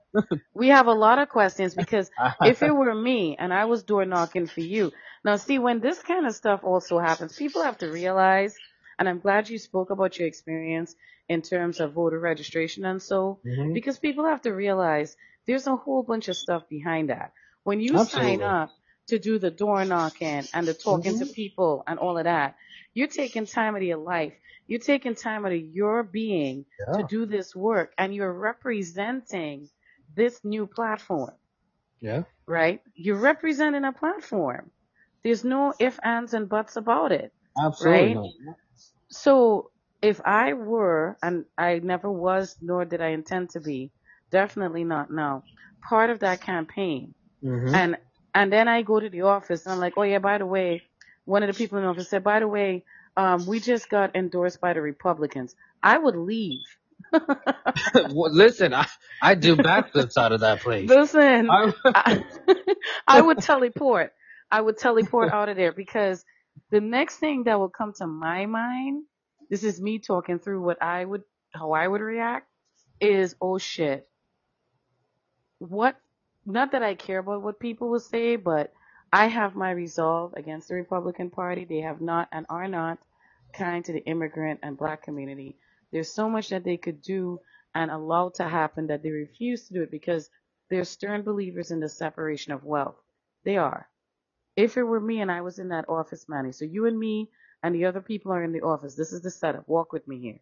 We have a lot of questions, because if it were me and I was door knocking for you. Now, see, when this kind of stuff also happens, people have to realize, and I'm glad you spoke about your experience in terms of voter registration and so, mm-hmm. because people have to realize there's a whole bunch of stuff behind that. When you Absolutely. sign up to do the door knocking and the talking mm-hmm. to people and all of that, you're taking time out of your life. You're taking time out of your being yeah. to do this work, and you're representing this new platform. Yeah. Right? You're representing a platform. There's no ifs, ands, and buts about it. Absolutely. Right? So if I were, and I never was, nor did I intend to be, definitely not now, part of that campaign, mm-hmm. and And then I go to the office and I'm like, oh yeah, by the way, one of the people in the office said, by the way, um, we just got endorsed by the Republicans. I would leave. Well, listen, I, I do backflips out of that place. Listen, I, I, I would teleport. I would teleport out of there, because the next thing that will come to my mind, this is me talking through what I would, how I would react, is, oh shit, what? Not that I care about what people will say, but I have my resolve against the Republican Party. They have not and are not kind to the immigrant and black community. There's so much that they could do and allow to happen that they refuse to do it, because they're stern believers in the separation of wealth. They are. If it were me and I was in that office, Manny, so you and me and the other people are in the office. This is the setup. Walk with me here.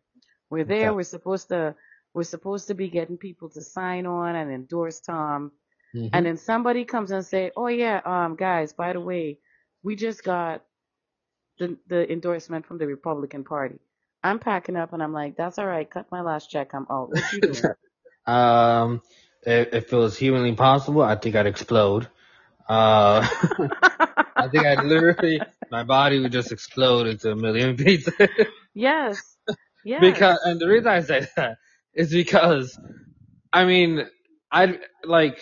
We're there. Okay. We're supposed to, we're supposed to be getting people to sign on and endorse Tom. Mm-hmm. And then somebody comes and say, oh yeah, um, guys, by the way, we just got the the endorsement from the Republican Party. I'm packing up and I'm like, that's all right. Cut my last check. I'm out. What you doing? um, if it was humanly possible, I think I'd explode. Uh, I think I'd literally, my body would just explode into a million pieces. Yes. Yes. Because, and the reason I say that is because, I mean, I'd like,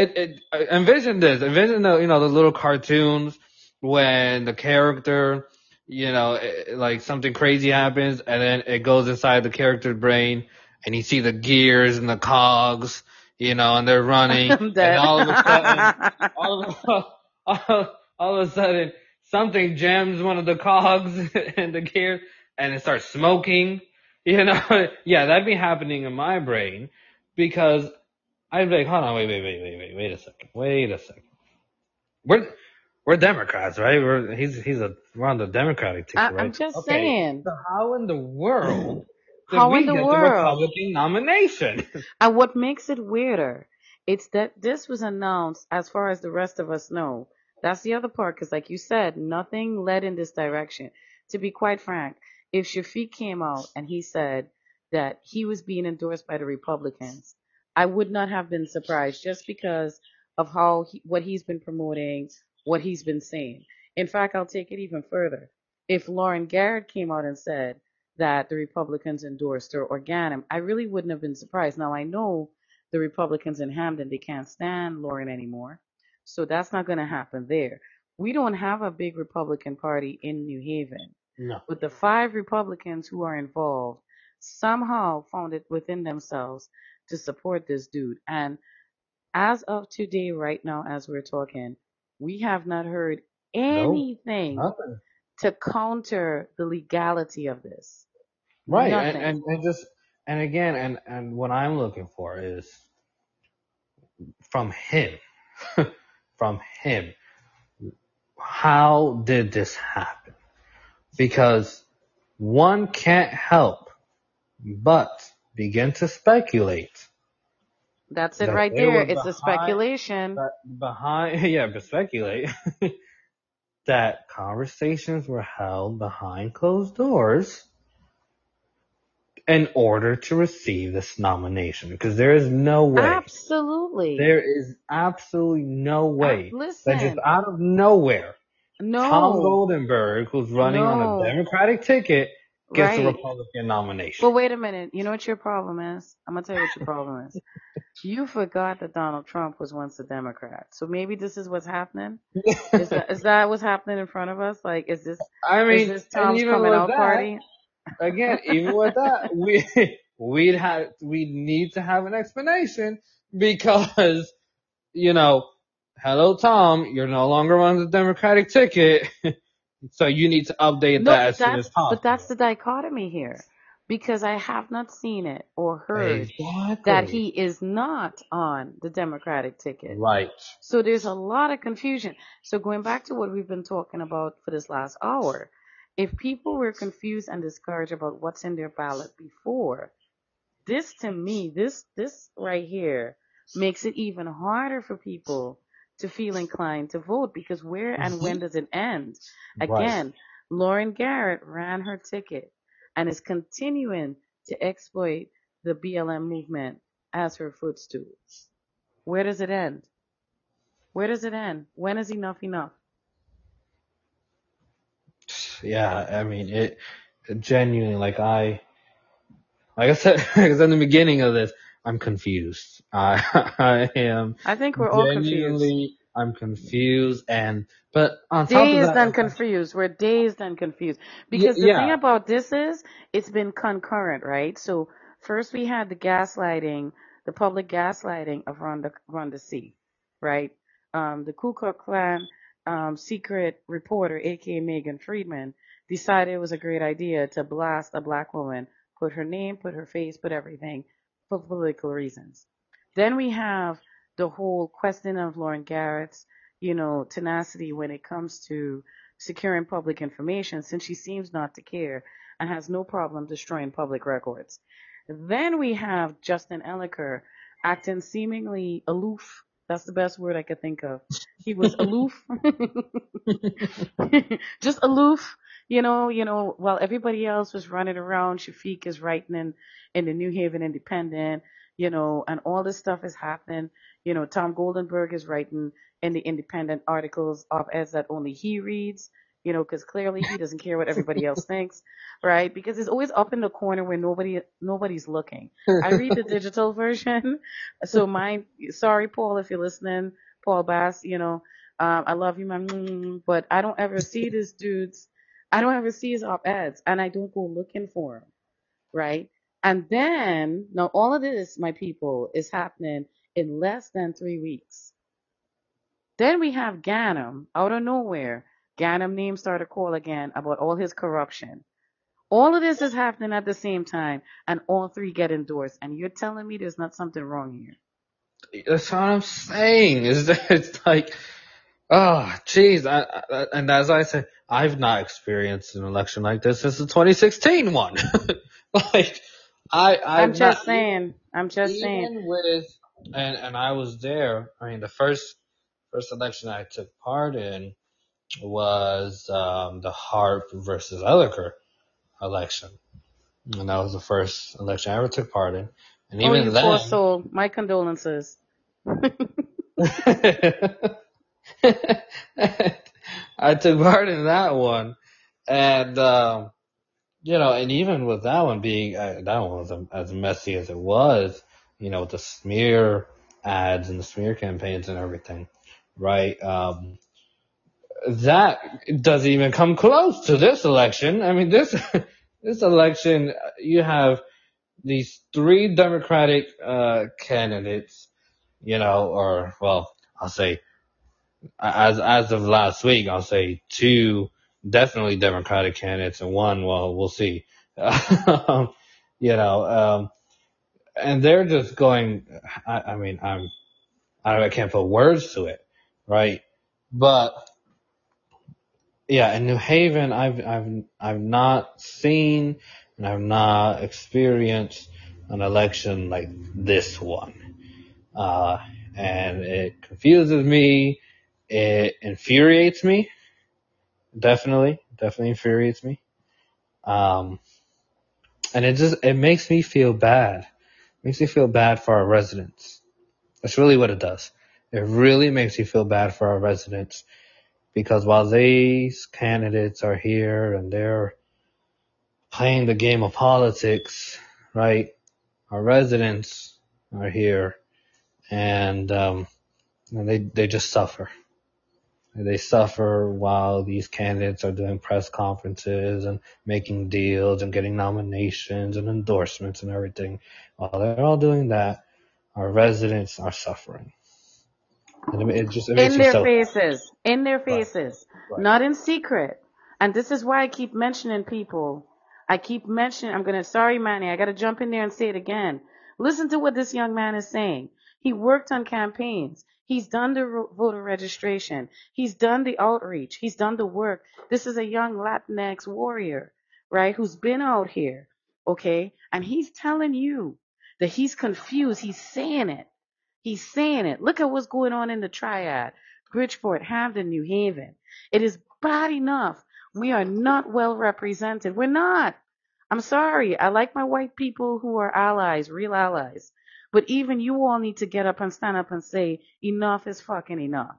It, it, envision this, envision the, you know, the little cartoons when the character, you know, it, like something crazy happens and then it goes inside the character's brain and you see the gears and the cogs, you know, and they're running. I'm dead. And all of a sudden, all of a, all, all of a sudden, something jams one of the cogs and the gears and it starts smoking. You know, yeah, that'd be happening in my brain because I'd be like, hold on, wait, wait, wait, wait, wait, wait a second, wait a second. We're we're Democrats, right? We're he's he's a we're on the Democratic ticket, right? I'm just okay, saying. So how in the world did how we in the get world? the Republican nomination? And what makes it weirder, it's that this was announced as far as the rest of us know. That's the other part, because like you said, nothing led in this direction. To be quite frank, if Shafiq came out and he said that he was being endorsed by the Republicans, I would not have been surprised just because of how he, what he's been promoting, what he's been saying. In fact, I'll take it even further. If Lauren Garrett came out and said that the Republicans endorsed her or Ganim, I really wouldn't have been surprised. Now, I know the Republicans in Hamden, they can't stand Lauren anymore, so that's not going to happen there. We don't have a big Republican Party in New Haven. No. But the five Republicans who are involved somehow found it within themselves to support this dude. And as of today, right now, as we're talking, we have not heard anything no, to counter the legality of this. Right. And, and, and just, and again, and, and what I'm looking for is from him, from him, how did this happen? Because one can't help but begin to speculate. That's it that right there. It's behind, a speculation. Behind, yeah, but speculate that conversations were held behind closed doors in order to receive this nomination. Because there is no way. Absolutely. There is absolutely no way. Uh, listen. That just out of nowhere. No. Tom Goldenberg, who's running no. on a Democratic ticket, gets right. a Republican nomination. Well, wait a minute. You know what your problem is? I'm going to tell you what your problem is. You forgot that Donald Trump was once a Democrat. So maybe this is what's happening? Is that, is that what's happening in front of us? Like, is this, I mean, is this Tom's coming out that, party? Again, even with that, we, we'd have, we need to have an explanation because, you know, hello, Tom, you're no longer on the Democratic ticket, so you need to update no, that as soon as possible. But that's the dichotomy here, because I have not seen it or heard exactly. that he is not on the Democratic ticket. Right. So there's a lot of confusion. So going back to what we've been talking about for this last hour, if people were confused and discouraged about what's in their ballot before, this to me, this this right here makes it even harder for people to feel inclined to vote, because where and when does it end? Again, right. Lauren Garrett ran her ticket and is continuing to exploit the B L M movement as her footstool. Where does it end? Where does it end? When is enough enough? Yeah, I mean, it, it genuinely, like I, like I said, like I said in the beginning of this, I'm confused. I, I am. I think we're all confused. I'm confused, and but on top of that, dazed and confused. We're dazed and confused because y- yeah. the thing about this is it's been concurrent, right? So first we had the gaslighting, the public gaslighting of Ronda Ronda C, right? Um, the Ku Klux Klan um, secret reporter, aka Megan Friedman, decided it was a great idea to blast a black woman, put her name, put her face, put everything, for political reasons. Then we have the whole question of Lauren Garrett's, you know, tenacity when it comes to securing public information, since she seems not to care and has no problem destroying public records. Then we have Justin Elicker acting seemingly aloof. That's the best word I could think of. He was aloof. Just aloof. You know, you know, while everybody else was running around, Shafiq is writing in, in the New Haven Independent, you know, and all this stuff is happening. You know, Tom Goldenberg is writing in the Independent articles, op-eds that only he reads, you know, because clearly he doesn't care what everybody else thinks, right? Because it's always up in the corner where nobody nobody's looking. I read the digital version, so mine. Sorry, Paul, if you're listening, Paul Bass, you know. Um, I love you, man, but I don't ever see this dude's, I don't ever see his op-eds, and I don't go looking for him, right? And then, now all of this, my people, is happening in less than three weeks. Then we have Ganim, out of nowhere, Ganim name started to call again about all his corruption. All of this is happening at the same time, and all three get endorsed, and you're telling me there's not something wrong here. That's what I'm saying, is that it's like... Oh, jeez. I, I, and as I said, I've not experienced an election like this since the twenty sixteen one. Like, I, I I'm just not, saying. I'm just even saying. Even with, and, and I was there. I mean, the first, first election I took part in was, um, the Harp versus Elicker election. And that was the first election I ever took part in. And even oh, you then. Poor soul. My condolences. I took part in that one, and um, you know, and even with that one being uh, that one was as messy as it was, you know, with the smear ads and the smear campaigns and everything, right? Um, that doesn't even come close to this election. I mean, this this election, you have these three Democratic uh, candidates, you know, or well, I'll say. As as of last week, I'll say two definitely Democratic candidates and one, well, we'll see. um, you know, um, and they're just going. I, I mean, I'm I, I can't put words to it, right? But yeah, in New Haven, I've I've I've not seen and I've not experienced an election like this one, uh, and it confuses me. It infuriates me, definitely, definitely infuriates me, um, and it just it makes me feel bad. It makes me feel bad for our residents. That's really what it does. It really makes you feel bad for our residents, because while these candidates are here and they're playing the game of politics, right? Our residents are here, and um, and they they just suffer. They suffer while these candidates are doing press conferences and making deals and getting nominations and endorsements and everything. While they're all doing that, our residents are suffering. And it just, it makes in their so faces. Bad. In their faces. Right. Right. Not in secret. And this is why I keep mentioning people. I keep mentioning, I'm going to, sorry, Manny, I got to jump in there and say it again. Listen to what this young man is saying. He worked on campaigns. He's done the voter registration. He's done the outreach. He's done the work. This is a young Latinx warrior, right, who's been out here, okay? And he's telling you that he's confused. He's saying it. He's saying it. Look at what's going on in the triad, Bridgeport, Hamden, New Haven. It is bad enough. We are not well represented. We're not. I'm sorry. I like my white people who are allies, real allies. But even you all need to get up and stand up and say, enough is fucking enough.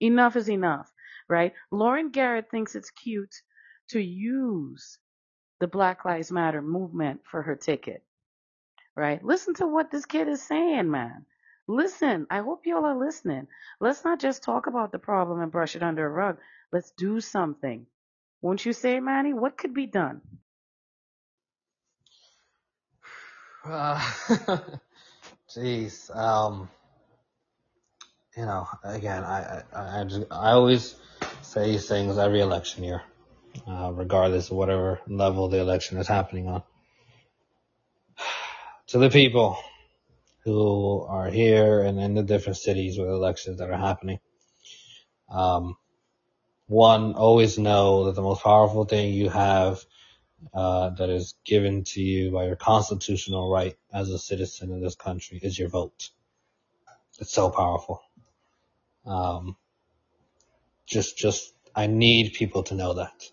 Enough is enough, right? Lauren Garrett thinks it's cute to use the Black Lives Matter movement for her ticket, right? Listen to what this kid is saying, man. Listen, I hope you all are listening. Let's not just talk about the problem and brush it under a rug. Let's do something. Won't you say, Manny, what could be done? Uh... Jeez, um, you know, again, I, I, I, just, I always say these things every election year, uh, regardless of whatever level the election is happening on. To the people who are here and in the different cities with elections that are happening, um, one, always know that the most powerful thing you have Uh, that is given to you by your constitutional right as a citizen of this country is your vote. It's so powerful. Um, just, just, I need people to know that.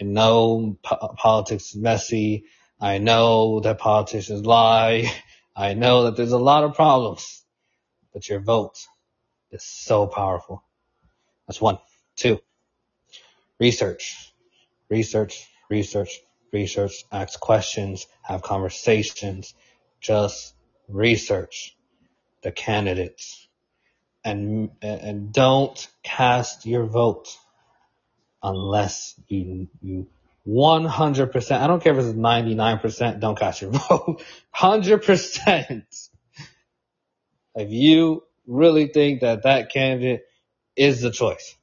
I know po- politics is messy. I know that politicians lie. I know that there's a lot of problems, but your vote is so powerful. That's one. Two, research, research, research. Research, ask questions, have conversations, just research the candidates. and and don't cast your vote unless you you one hundred percent. I don't care if it's ninety-nine percent. Don't cast your vote. one hundred percent. If you really think that that candidate is the choice,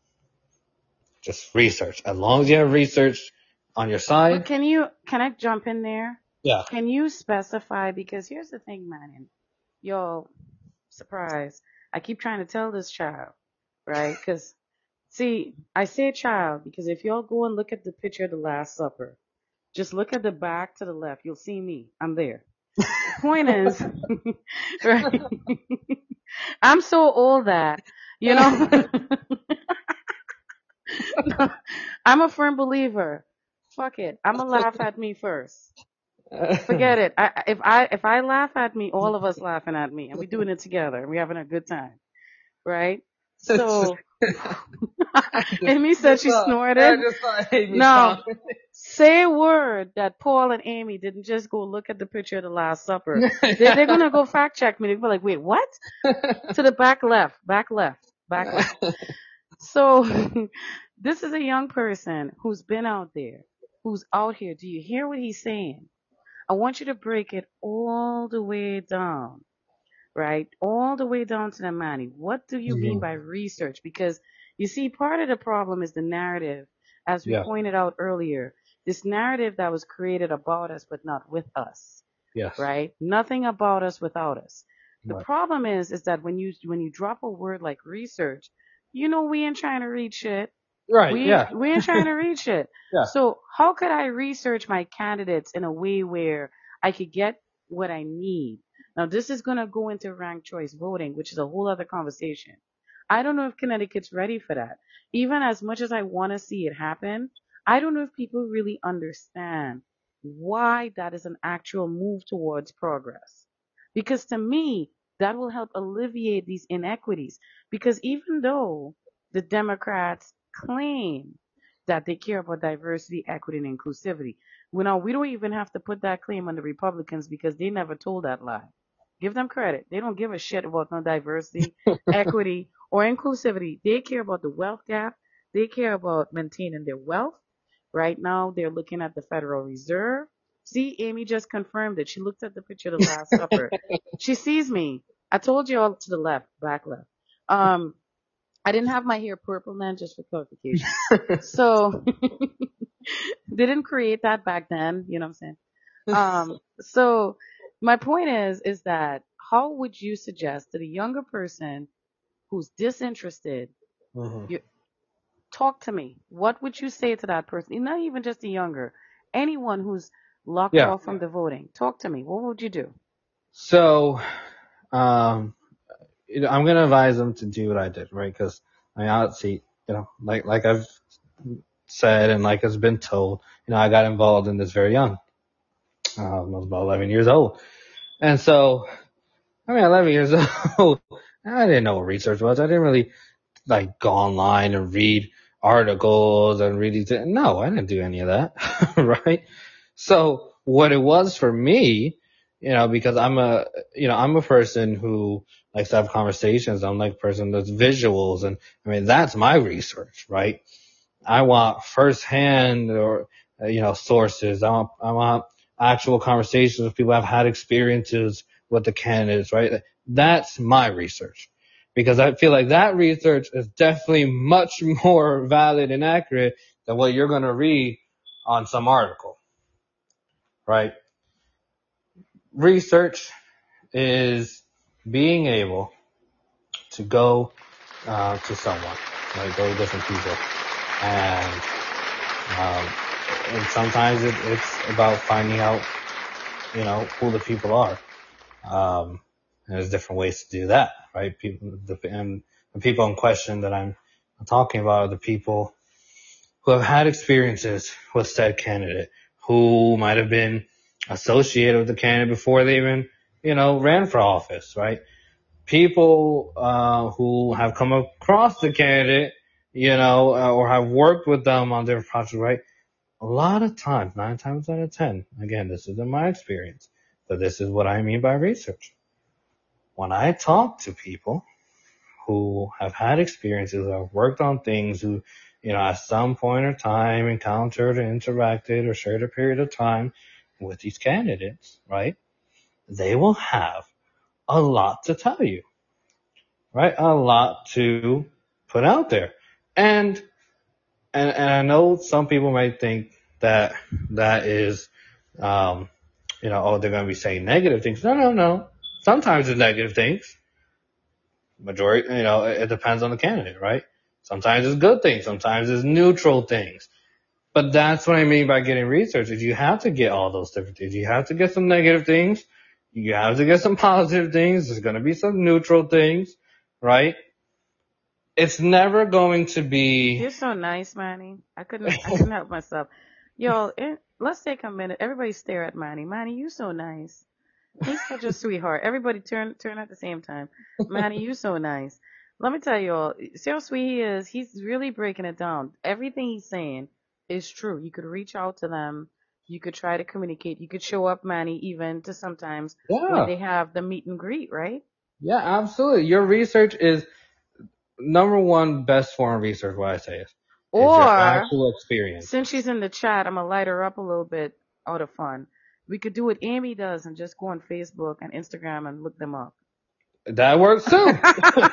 just research. As long as you have research on your side. Well, can you can I jump in there? Yeah. Can you specify? Because here's the thing, man. Y'all, surprise. I keep trying to tell this child, right? Because, see, I say child because if y'all go and look at the picture of the Last Supper, just look at the back to the left. You'll see me. I'm there. The point is, right? I'm so old that, you know, I'm a firm believer. Fuck it. I'm going to laugh at me first. Forget it. I, if I if I laugh at me, all of us laughing at me, and we're doing it together, and we're having a good time, right? So, Amy said she snorted. No, say a word that Paul and Amy didn't just go look at the picture of the Last Supper. They, they're gonna go fact check me. They're like, wait, what? To the back left, back left, back left. So, this is a young person who's been out there. Who's out here? Do you hear what he's saying? I want you to break it all the way down, right? All the way down to the money. What do you mm-hmm. mean by research? Because you see, part of the problem is the narrative, as we yeah. pointed out earlier, this narrative that was created about us, but not with us, yes. right? Nothing about us without us. The right. problem is, is that when you, when you drop a word like research, you know, we ain't trying to read shit. Right. We, yeah. we ain't trying to reach it. yeah. So how could I research my candidates in a way where I could get what I need? Now, this is going to go into ranked choice voting, which is a whole other conversation. I don't know if Connecticut's ready for that. Even as much as I want to see it happen, I don't know if people really understand why that is an actual move towards progress. Because to me, that will help alleviate these inequities. Because even though the Democrats claim that they care about diversity, equity, and inclusivity. Well, now, we don't even have to put that claim on the Republicans because they never told that lie. Give them credit. They don't give a shit about no diversity, equity, or inclusivity. They care about the wealth gap. They care about maintaining their wealth. Right now, they're looking at the Federal Reserve. See, Amy just confirmed it. She looked at the picture of the Last Supper. She sees me. I told you all to the left, back left. Um, I didn't have my hair purple then, just for clarification. So they didn't create that back then, you know what I'm saying? Um, so my point is, is that how would you suggest that a younger person who's disinterested, mm-hmm. you, talk to me. What would you say to that person? Not even just the younger, anyone who's locked yeah. off from the voting. Talk to me. What would you do? So, um, I'm going to advise them to do what I did, right? Because I mean, obviously, you know, like, like I've said and like it's been told, you know, I got involved in this very young. Um, I was about eleven years old. And so, I mean, eleven years old, I didn't know what research was. I didn't really like go online and read articles and read these. No, I didn't do any of that, right? So what it was for me, you know, because I'm a, you know, I'm a person who likes to have conversations. I'm like a person that's visuals. And I mean, that's my research, right? I want firsthand or, you know, sources. I want, I want actual conversations with people who have had experiences with the candidates, right? That's my research because I feel like that research is definitely much more valid and accurate than what you're going to read on some article, right? Research is being able to go uh, to someone, like go to different people, and um, and sometimes it, it's about finding out, you know, who the people are. Um, and there's different ways to do that, right? People, the, and the people in question that I'm talking about are the people who have had experiences with said candidate, who might have been associated with the candidate before they even, you know, ran for office, right? People, uh, who have come across the candidate, you know, uh, or have worked with them on different projects, right? A lot of times, nine times out of ten, again, this isn't my experience, but this is what I mean by research. When I talk to people who have had experiences, who have worked on things, who, you know, at some point or time encountered or interacted or shared a period of time with these candidates, right? They will have a lot to tell you, right? A lot to put out there. And, and, and I know some people might think that that is, um, you know, oh, they're going to be saying negative things. No, no, no. Sometimes it's negative things. Majority, you know, it, it depends on the candidate, right? Sometimes it's good things. Sometimes it's neutral things. But that's what I mean by getting research, is you have to get all those different things. You have to get some negative things. You have to get some positive things. There's going to be some neutral things, right? It's never going to be. You're so nice, Manny. I couldn't, I couldn't help myself. Yo, it, let's take a minute. Everybody stare at Manny. Manny, you so nice. He's such a sweetheart. Everybody turn, turn at the same time. Manny, you so nice. Let me tell you all, see how sweet he is. He's really breaking it down. Everything he's saying is true. You could reach out to them. You could try to communicate. You could show up, Manny, even to sometimes yeah. when they have the meet and greet, right? Yeah, absolutely. Your research is number one best form of research, what I say is. Or, your actual experience. Since she's in the chat, I'm going to light her up a little bit out of fun. We could do what Amy does and just go on Facebook and Instagram and look them up. That works too. I've done. No,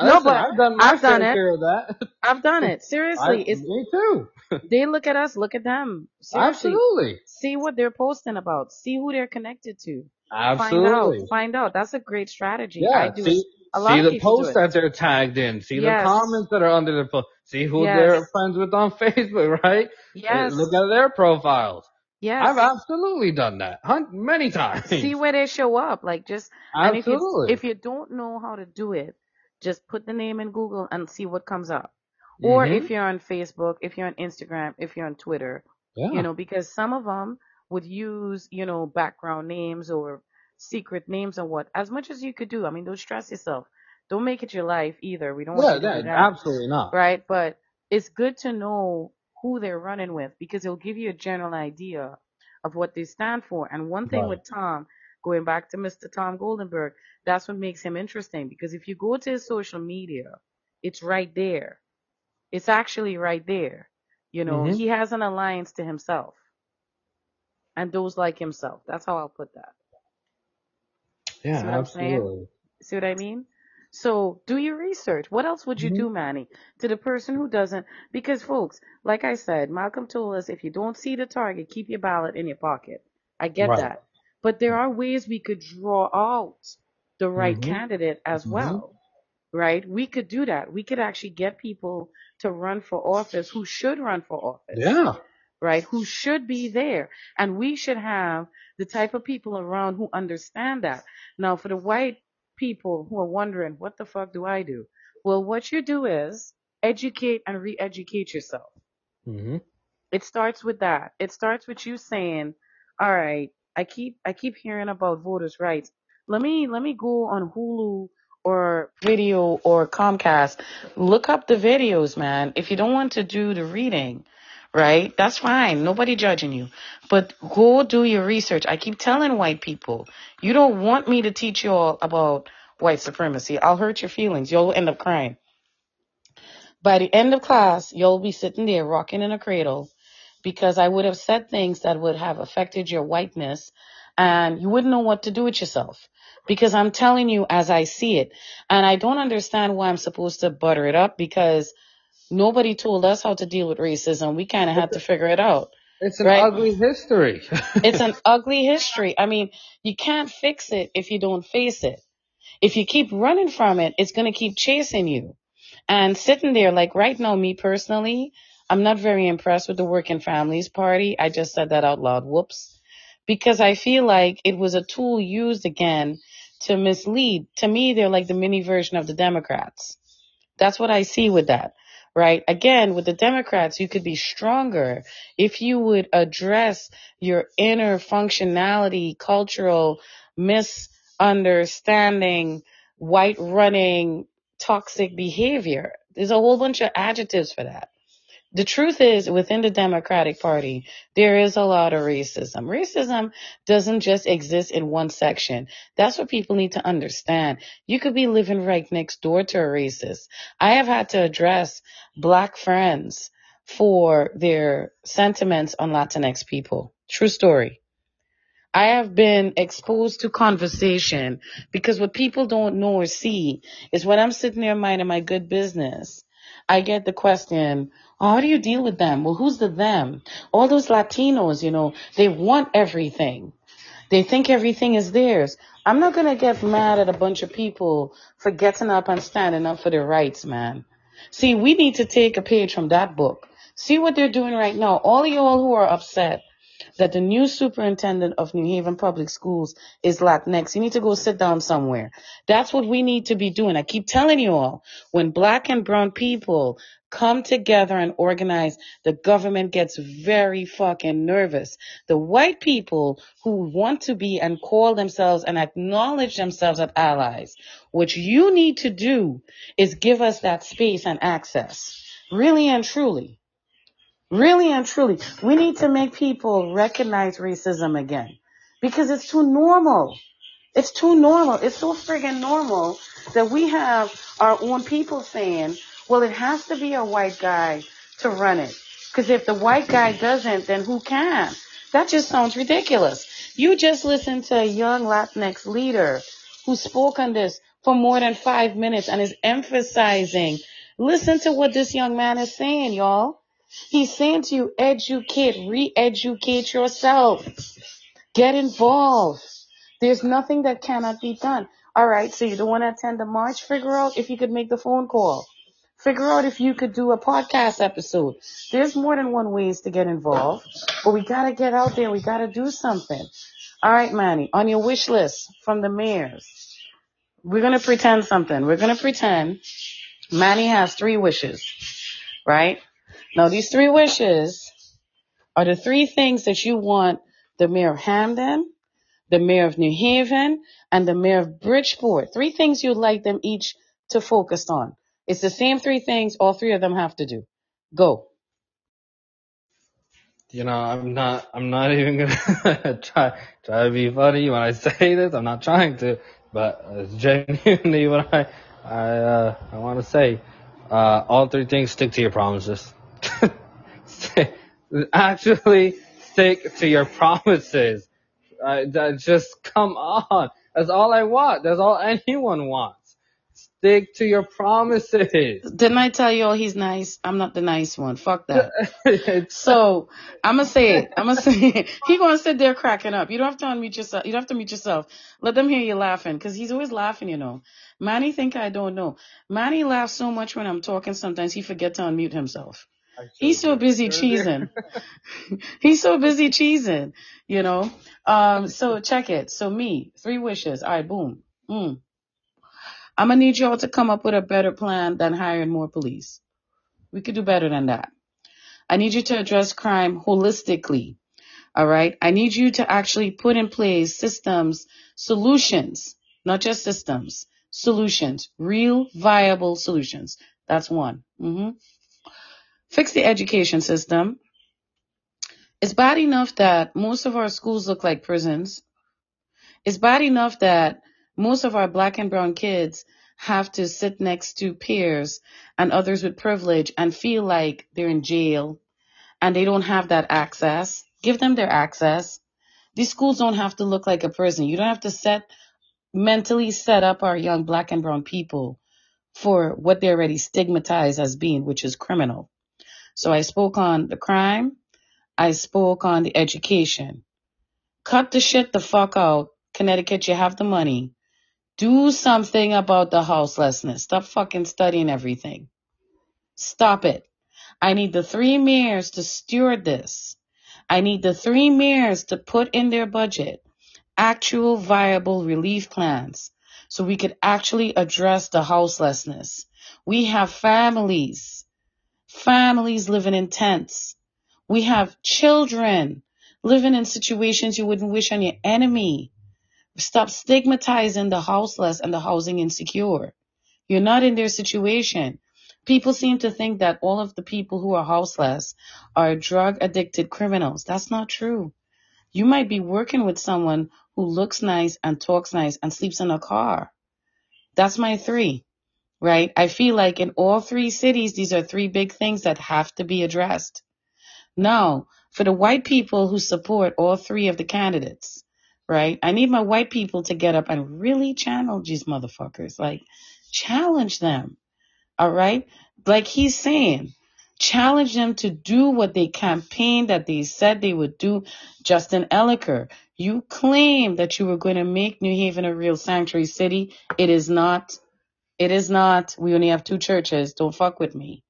listen, but I've done my I've done share of that. I've done it. Seriously, I, it's me too. They look at us. Look at them. Seriously, absolutely. See what they're posting about. See who they're connected to. Absolutely. Find out. Find out. That's a great strategy. Yeah. I do see a lot see of the posts that they're tagged in. See yes. the comments that are under the post. See who yes. they're friends with on Facebook, right? Yes. Look at their profiles. Yes. I've absolutely done that many times. See where they show up. Like just, absolutely. If you, if you don't know how to do it, just put the name in Google and see what comes up. Mm-hmm. Or if you're on Facebook, if you're on Instagram, if you're on Twitter, yeah. you know, because some of them would use, you know, background names or secret names and what, as much as you could do. I mean, don't stress yourself. Don't make it your life either. We don't yeah, want to that, do that. Absolutely not. Right. But it's good to know who they're running with, because it'll give you a general idea of what they stand for. And one thing right. with Tom, going back to Mister Tom Goldenberg, that's what makes him interesting, because if you go to his social media, it's right there. It's actually right there. You know, mm-hmm. he has an alliance to himself and those like himself. That's how I'll put that. Yeah, see absolutely. See what I mean? So do your research. What else would you mm-hmm. do, Manny, to the person who doesn't? Because, folks, like I said, Malcolm told us, if you don't see the target, keep your ballot in your pocket. I get right. that. But there are ways we could draw out the right mm-hmm. candidate as mm-hmm. well, right? We could do that. We could actually get people to run for office who should run for office. Yeah. Right? Who should be there. And we should have the type of people around who understand that. Now, for the white people who are wondering, what the fuck do I do? Well, what you do is educate and re-educate yourself. Mm-hmm. It starts with that. It starts with you saying, all right, I keep I keep hearing about voters' rights. Let me let me go on Hulu or video or Comcast. Look up the videos, man. If you don't want to do the reading, right? That's fine. Nobody judging you. But go do your research. I keep telling white people, you don't want me to teach you all about white supremacy. I'll hurt your feelings. You'll end up crying. By the end of class, you'll be sitting there rocking in a cradle because I would have said things that would have affected your whiteness and you wouldn't know what to do with yourself, because I'm telling you as I see it. And I don't understand why I'm supposed to butter it up, because nobody told us how to deal with racism. We kind of had to figure it out. It's an right? ugly history. It's an ugly history. I mean, you can't fix it if you don't face it. If you keep running from it, it's going to keep chasing you. And sitting there, like right now, me personally, I'm not very impressed with the Working Families Party. I just said that out loud. Whoops. Because I feel like it was a tool used again to mislead. To me, they're like the mini version of the Democrats. That's what I see with that. Right. Again, with the Democrats, you could be stronger if you would address your inner functionality, cultural misunderstanding, white running, toxic behavior. There's a whole bunch of adjectives for that. the truth is, within the Democratic Party, there is a lot of racism. Racism doesn't just exist in one section. That's what people need to understand. You could be living right next door to a racist. I have had to address black friends for their sentiments on Latinx people. True story. I have been exposed to conversation because what people don't know or see is when I'm sitting there minding my good business, I get the question, oh, how do you deal with them? Well, who's the them? All those Latinos, you know, they want everything. They think everything is theirs. I'm not going to get mad at a bunch of people for getting up and standing up for their rights, man. See, we need to take a page from that book. See what they're doing right now. All y'all who are upset that the new superintendent of New Haven Public Schools is Latinx, you need to go sit down somewhere. That's what we need to be doing. I keep telling you all, when black and brown people come together and organize, the government gets very fucking nervous. The white people who want to be and call themselves and acknowledge themselves as allies, what you need to do is give us that space and access, really and truly. Really and truly, we need to make people recognize racism again because it's too normal. It's too normal. It's so friggin' normal that we have our own people saying, well, it has to be a white guy to run it because if the white guy doesn't, then who can? That just sounds ridiculous. You just listened to a young Latinx leader who spoke on this for more than five minutes and is emphasizing, listen to what this young man is saying, y'all. He's saying to you, educate, re-educate yourself. Get involved. There's nothing that cannot be done. All right, so you don't want to attend the march? Figure out if you could make the phone call. Figure out if you could do a podcast episode. There's more than one ways to get involved, but we got to get out there. We got to do something. All right, Manny, on your wish list from the mayors, we're going to pretend something. We're going to pretend Manny has three wishes, right? Now, these three wishes are the three things that you want the mayor of Hamden, the mayor of New Haven, and the mayor of Bridgeport. Three things you'd like them each to focus on. It's the same three things all three of them have to do. Go. You know, I'm not I'm not even going to try, try to be funny when I say this. I'm not trying to, but it's genuinely what I, I, uh, I want to say. Uh, all three things, stick to your promises. Actually, stick to your promises. Uh, that just come on. That's all I want. That's all anyone wants. Stick to your promises. Didn't I tell you all he's nice? I'm not the nice one. Fuck that. So I'm gonna say it. I'm gonna say it. He gonna sit there cracking up. You don't have to unmute yourself. You don't have to mute yourself. Let them hear you laughing, cause he's always laughing, you know. Manny think I don't know. Manny laughs so much when I'm talking sometimes he forgets to unmute himself. He's so busy cheesing. He's so busy cheesing, you know. Um, so check it. So me, three wishes. All right, boom. Mm. I'm going to need y'all to come up with a better plan than hiring more police. We could do better than that. I need you to address crime holistically, all right? I need you to actually put in place systems, solutions, not just systems. Solutions, real viable solutions. That's one. Mm-hmm. Fix the education system. It's bad enough that most of our schools look like prisons. It's bad enough that most of our black and brown kids have to sit next to peers and others with privilege and feel like they're in jail and they don't have that access. Give them their access. These schools don't have to look like a prison. You don't have to set mentally set up our young black and brown people for what they're already stigmatized as being, which is criminal. So I spoke on the crime. I spoke on the education. Cut the shit the fuck out. Connecticut, you have the money. Do something about the houselessness. Stop fucking studying everything. Stop it. I need the three mayors to steward this. I need the three mayors to put in their budget actual viable relief plans so we could actually address the houselessness. We have families, families living in tents. We have children living in situations you wouldn't wish on your enemy. Stop stigmatizing the houseless and the housing insecure. You're not in their situation. People seem to think that all of the people who are houseless are drug-addicted criminals. That's not true. You might be working with someone who looks nice and talks nice and sleeps in a car. That's my three, right? I feel like in all three cities, these are three big things that have to be addressed. Now, for the white people who support all three of the candidates, right? I need my white people to get up and really challenge these motherfuckers, like challenge them. All right. Like he's saying, challenge them to do what they campaigned that they said they would do. Justin Elicker, you claimed that you were going to make New Haven a real sanctuary city. It is not. It is not. We only have two churches. Don't fuck with me.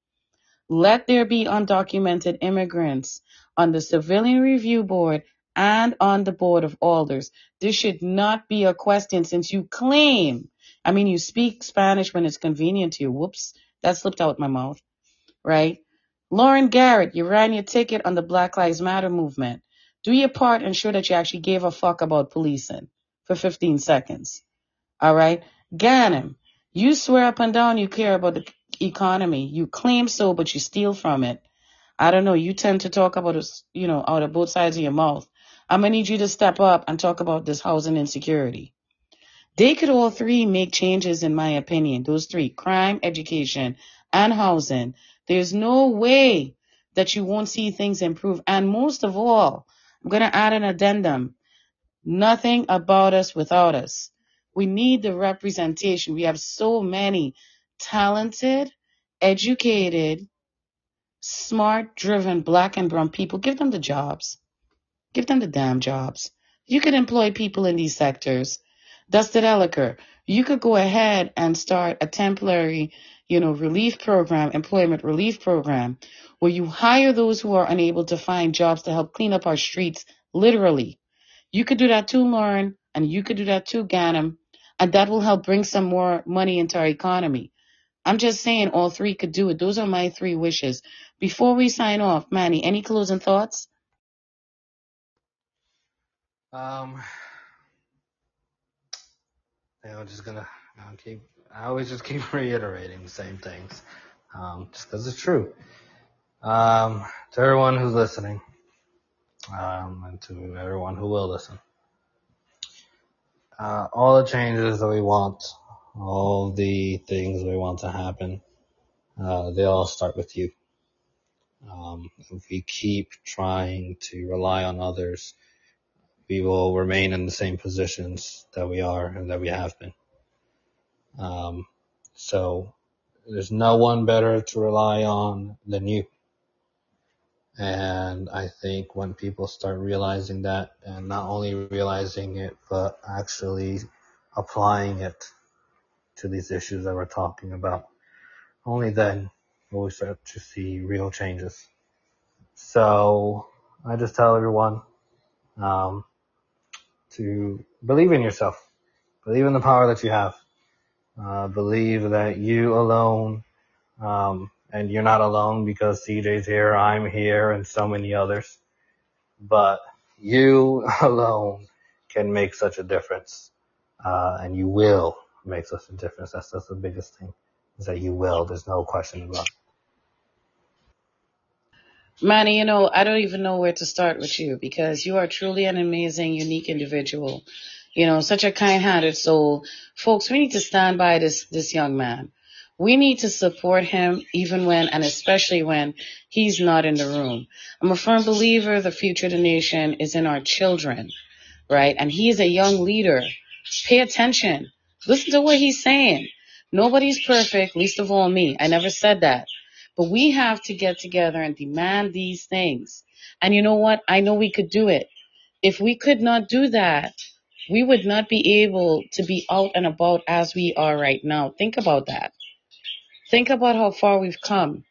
Let there be undocumented immigrants on the Civilian Review Board and on the Board of Alders. This should not be a question since you claim. I mean, you speak Spanish when it's convenient to you. Whoops, that slipped out my mouth, right? Lauren Garrett, you ran your ticket on the Black Lives Matter movement. Do your part and show that you actually gave a fuck about policing for fifteen seconds, all right? Ganim, you swear up and down you care about the economy. You claim so, but you steal from it. I don't know. You tend to talk about it, you know, out of both sides of your mouth. I'm going to need you to step up and talk about this housing insecurity. They could all three make changes, in my opinion. Those three, crime, education, and housing. There's no way that you won't see things improve. And most of all, I'm going to add an addendum. Nothing about us without us. We need the representation. We have so many talented, educated, smart, driven, black and brown people. Give them the jobs. Give them the damn jobs. You could employ people in these sectors. Dustin Elicker, you could go ahead and start a temporary, you know, relief program, employment relief program, where you hire those who are unable to find jobs to help clean up our streets, literally. You could do that too, Lauren, and you could do that too, Ganim, and that will help bring some more money into our economy. I'm just saying all three could do it. Those are my three wishes. Before we sign off, Manny, any closing thoughts? Um... I'm just gonna I'll keep. I always just keep reiterating the same things, um, just because it's true. Um, to everyone who's listening, um, and to everyone who will listen, uh, all the changes that we want, all the things we want to happen, uh, they all start with you. Um, if we keep trying to rely on others, we will remain in the same positions that we are and that we have been. Um, so there's no one better to rely on than you. And I think when people start realizing that, and not only realizing it, but actually applying it to these issues that we're talking about, only then will we start to see real changes. So I just tell everyone, um, to believe in yourself, believe in the power that you have, uh, believe that you alone, um, and you're not alone because C J's here, I'm here, and so many others, but you alone can make such a difference, uh, and you will make such a difference. That's, that's the biggest thing, is that you will. There's no question about it. Manny, you know, I don't even know where to start with you because you are truly an amazing, unique individual. You know, such a kind-hearted soul. Folks, we need to stand by this, this young man. We need to support him even when, and especially when, he's not in the room. I'm a firm believer the future of the nation is in our children, right? And he's a young leader. Pay attention. Listen to what he's saying. Nobody's perfect, least of all me. I never said that. But we have to get together and demand these things. And you know what? I know we could do it. If we could not do that, we would not be able to be out and about as we are right now. Think about that. Think about how far we've come.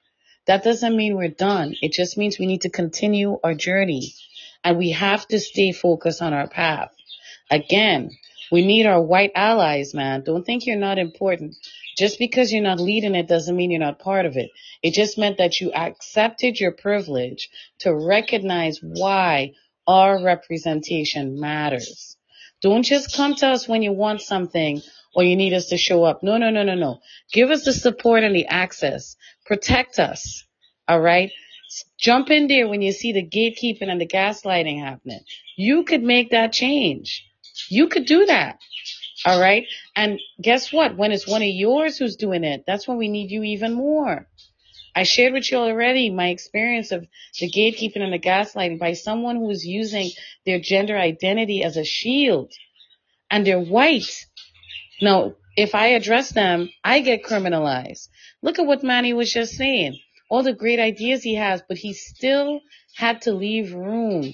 That doesn't mean we're done. It just means we need to continue our journey. And we have to stay focused on our path. Again, we need our white allies, man. Don't think you're not important. Just because you're not leading it doesn't mean you're not part of it. It just meant that you accepted your privilege to recognize why our representation matters. Don't just come to us when you want something or you need us to show up. No, no, no, no, no. Give us the support and the access Protect us. All right. Jump in there when you see the gatekeeping and the gaslighting happening. You could make that change. You could do that. All right. And guess what? When it's one of yours who's doing it, that's when we need you even more. I shared with you already my experience of the gatekeeping and the gaslighting by someone who's using their gender identity as a shield, and they're white. Now, if I address them, I get criminalized. Look at what Manny was just saying. All the great ideas he has, but he still had to leave room,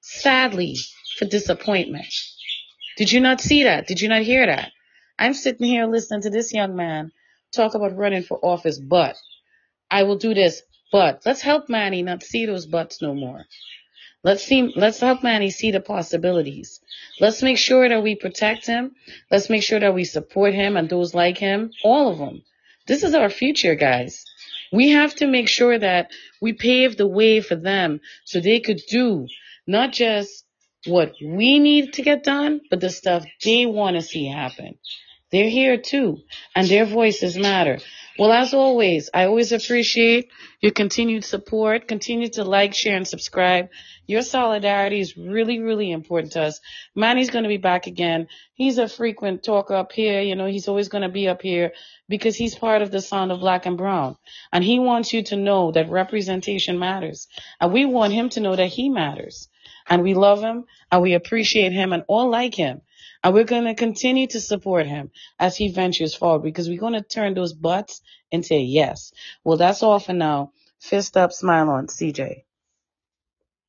sadly, for disappointment. Did you not see that? Did you not hear that? I'm sitting here listening to this young man talk about running for office, but I will do this, but let's help Manny not see those buts no more. Let's see, let's help Manny see the possibilities. Let's make sure that we protect him. Let's make sure that we support him and those like him, all of them. This is our future, guys. We have to make sure that we pave the way for them so they could do not just what we need to get done, but the stuff they want to see happen. They're here too, and their voices matter. Well, as always, I always appreciate your continued support. Continue to like, share, and subscribe. Your solidarity is really, really important to us. Manny's going to be back again. He's a frequent talker up here. You know, he's always going to be up here because he's part of the Sound of Black and Brown. And he wants you to know that representation matters. And we want him to know that he matters. And we love him, and we appreciate him, and all like him. And we're going to continue to support him as he ventures forward, because we're going to turn those butts into a yes. Well, that's all for now. Fist up, smile on, C J.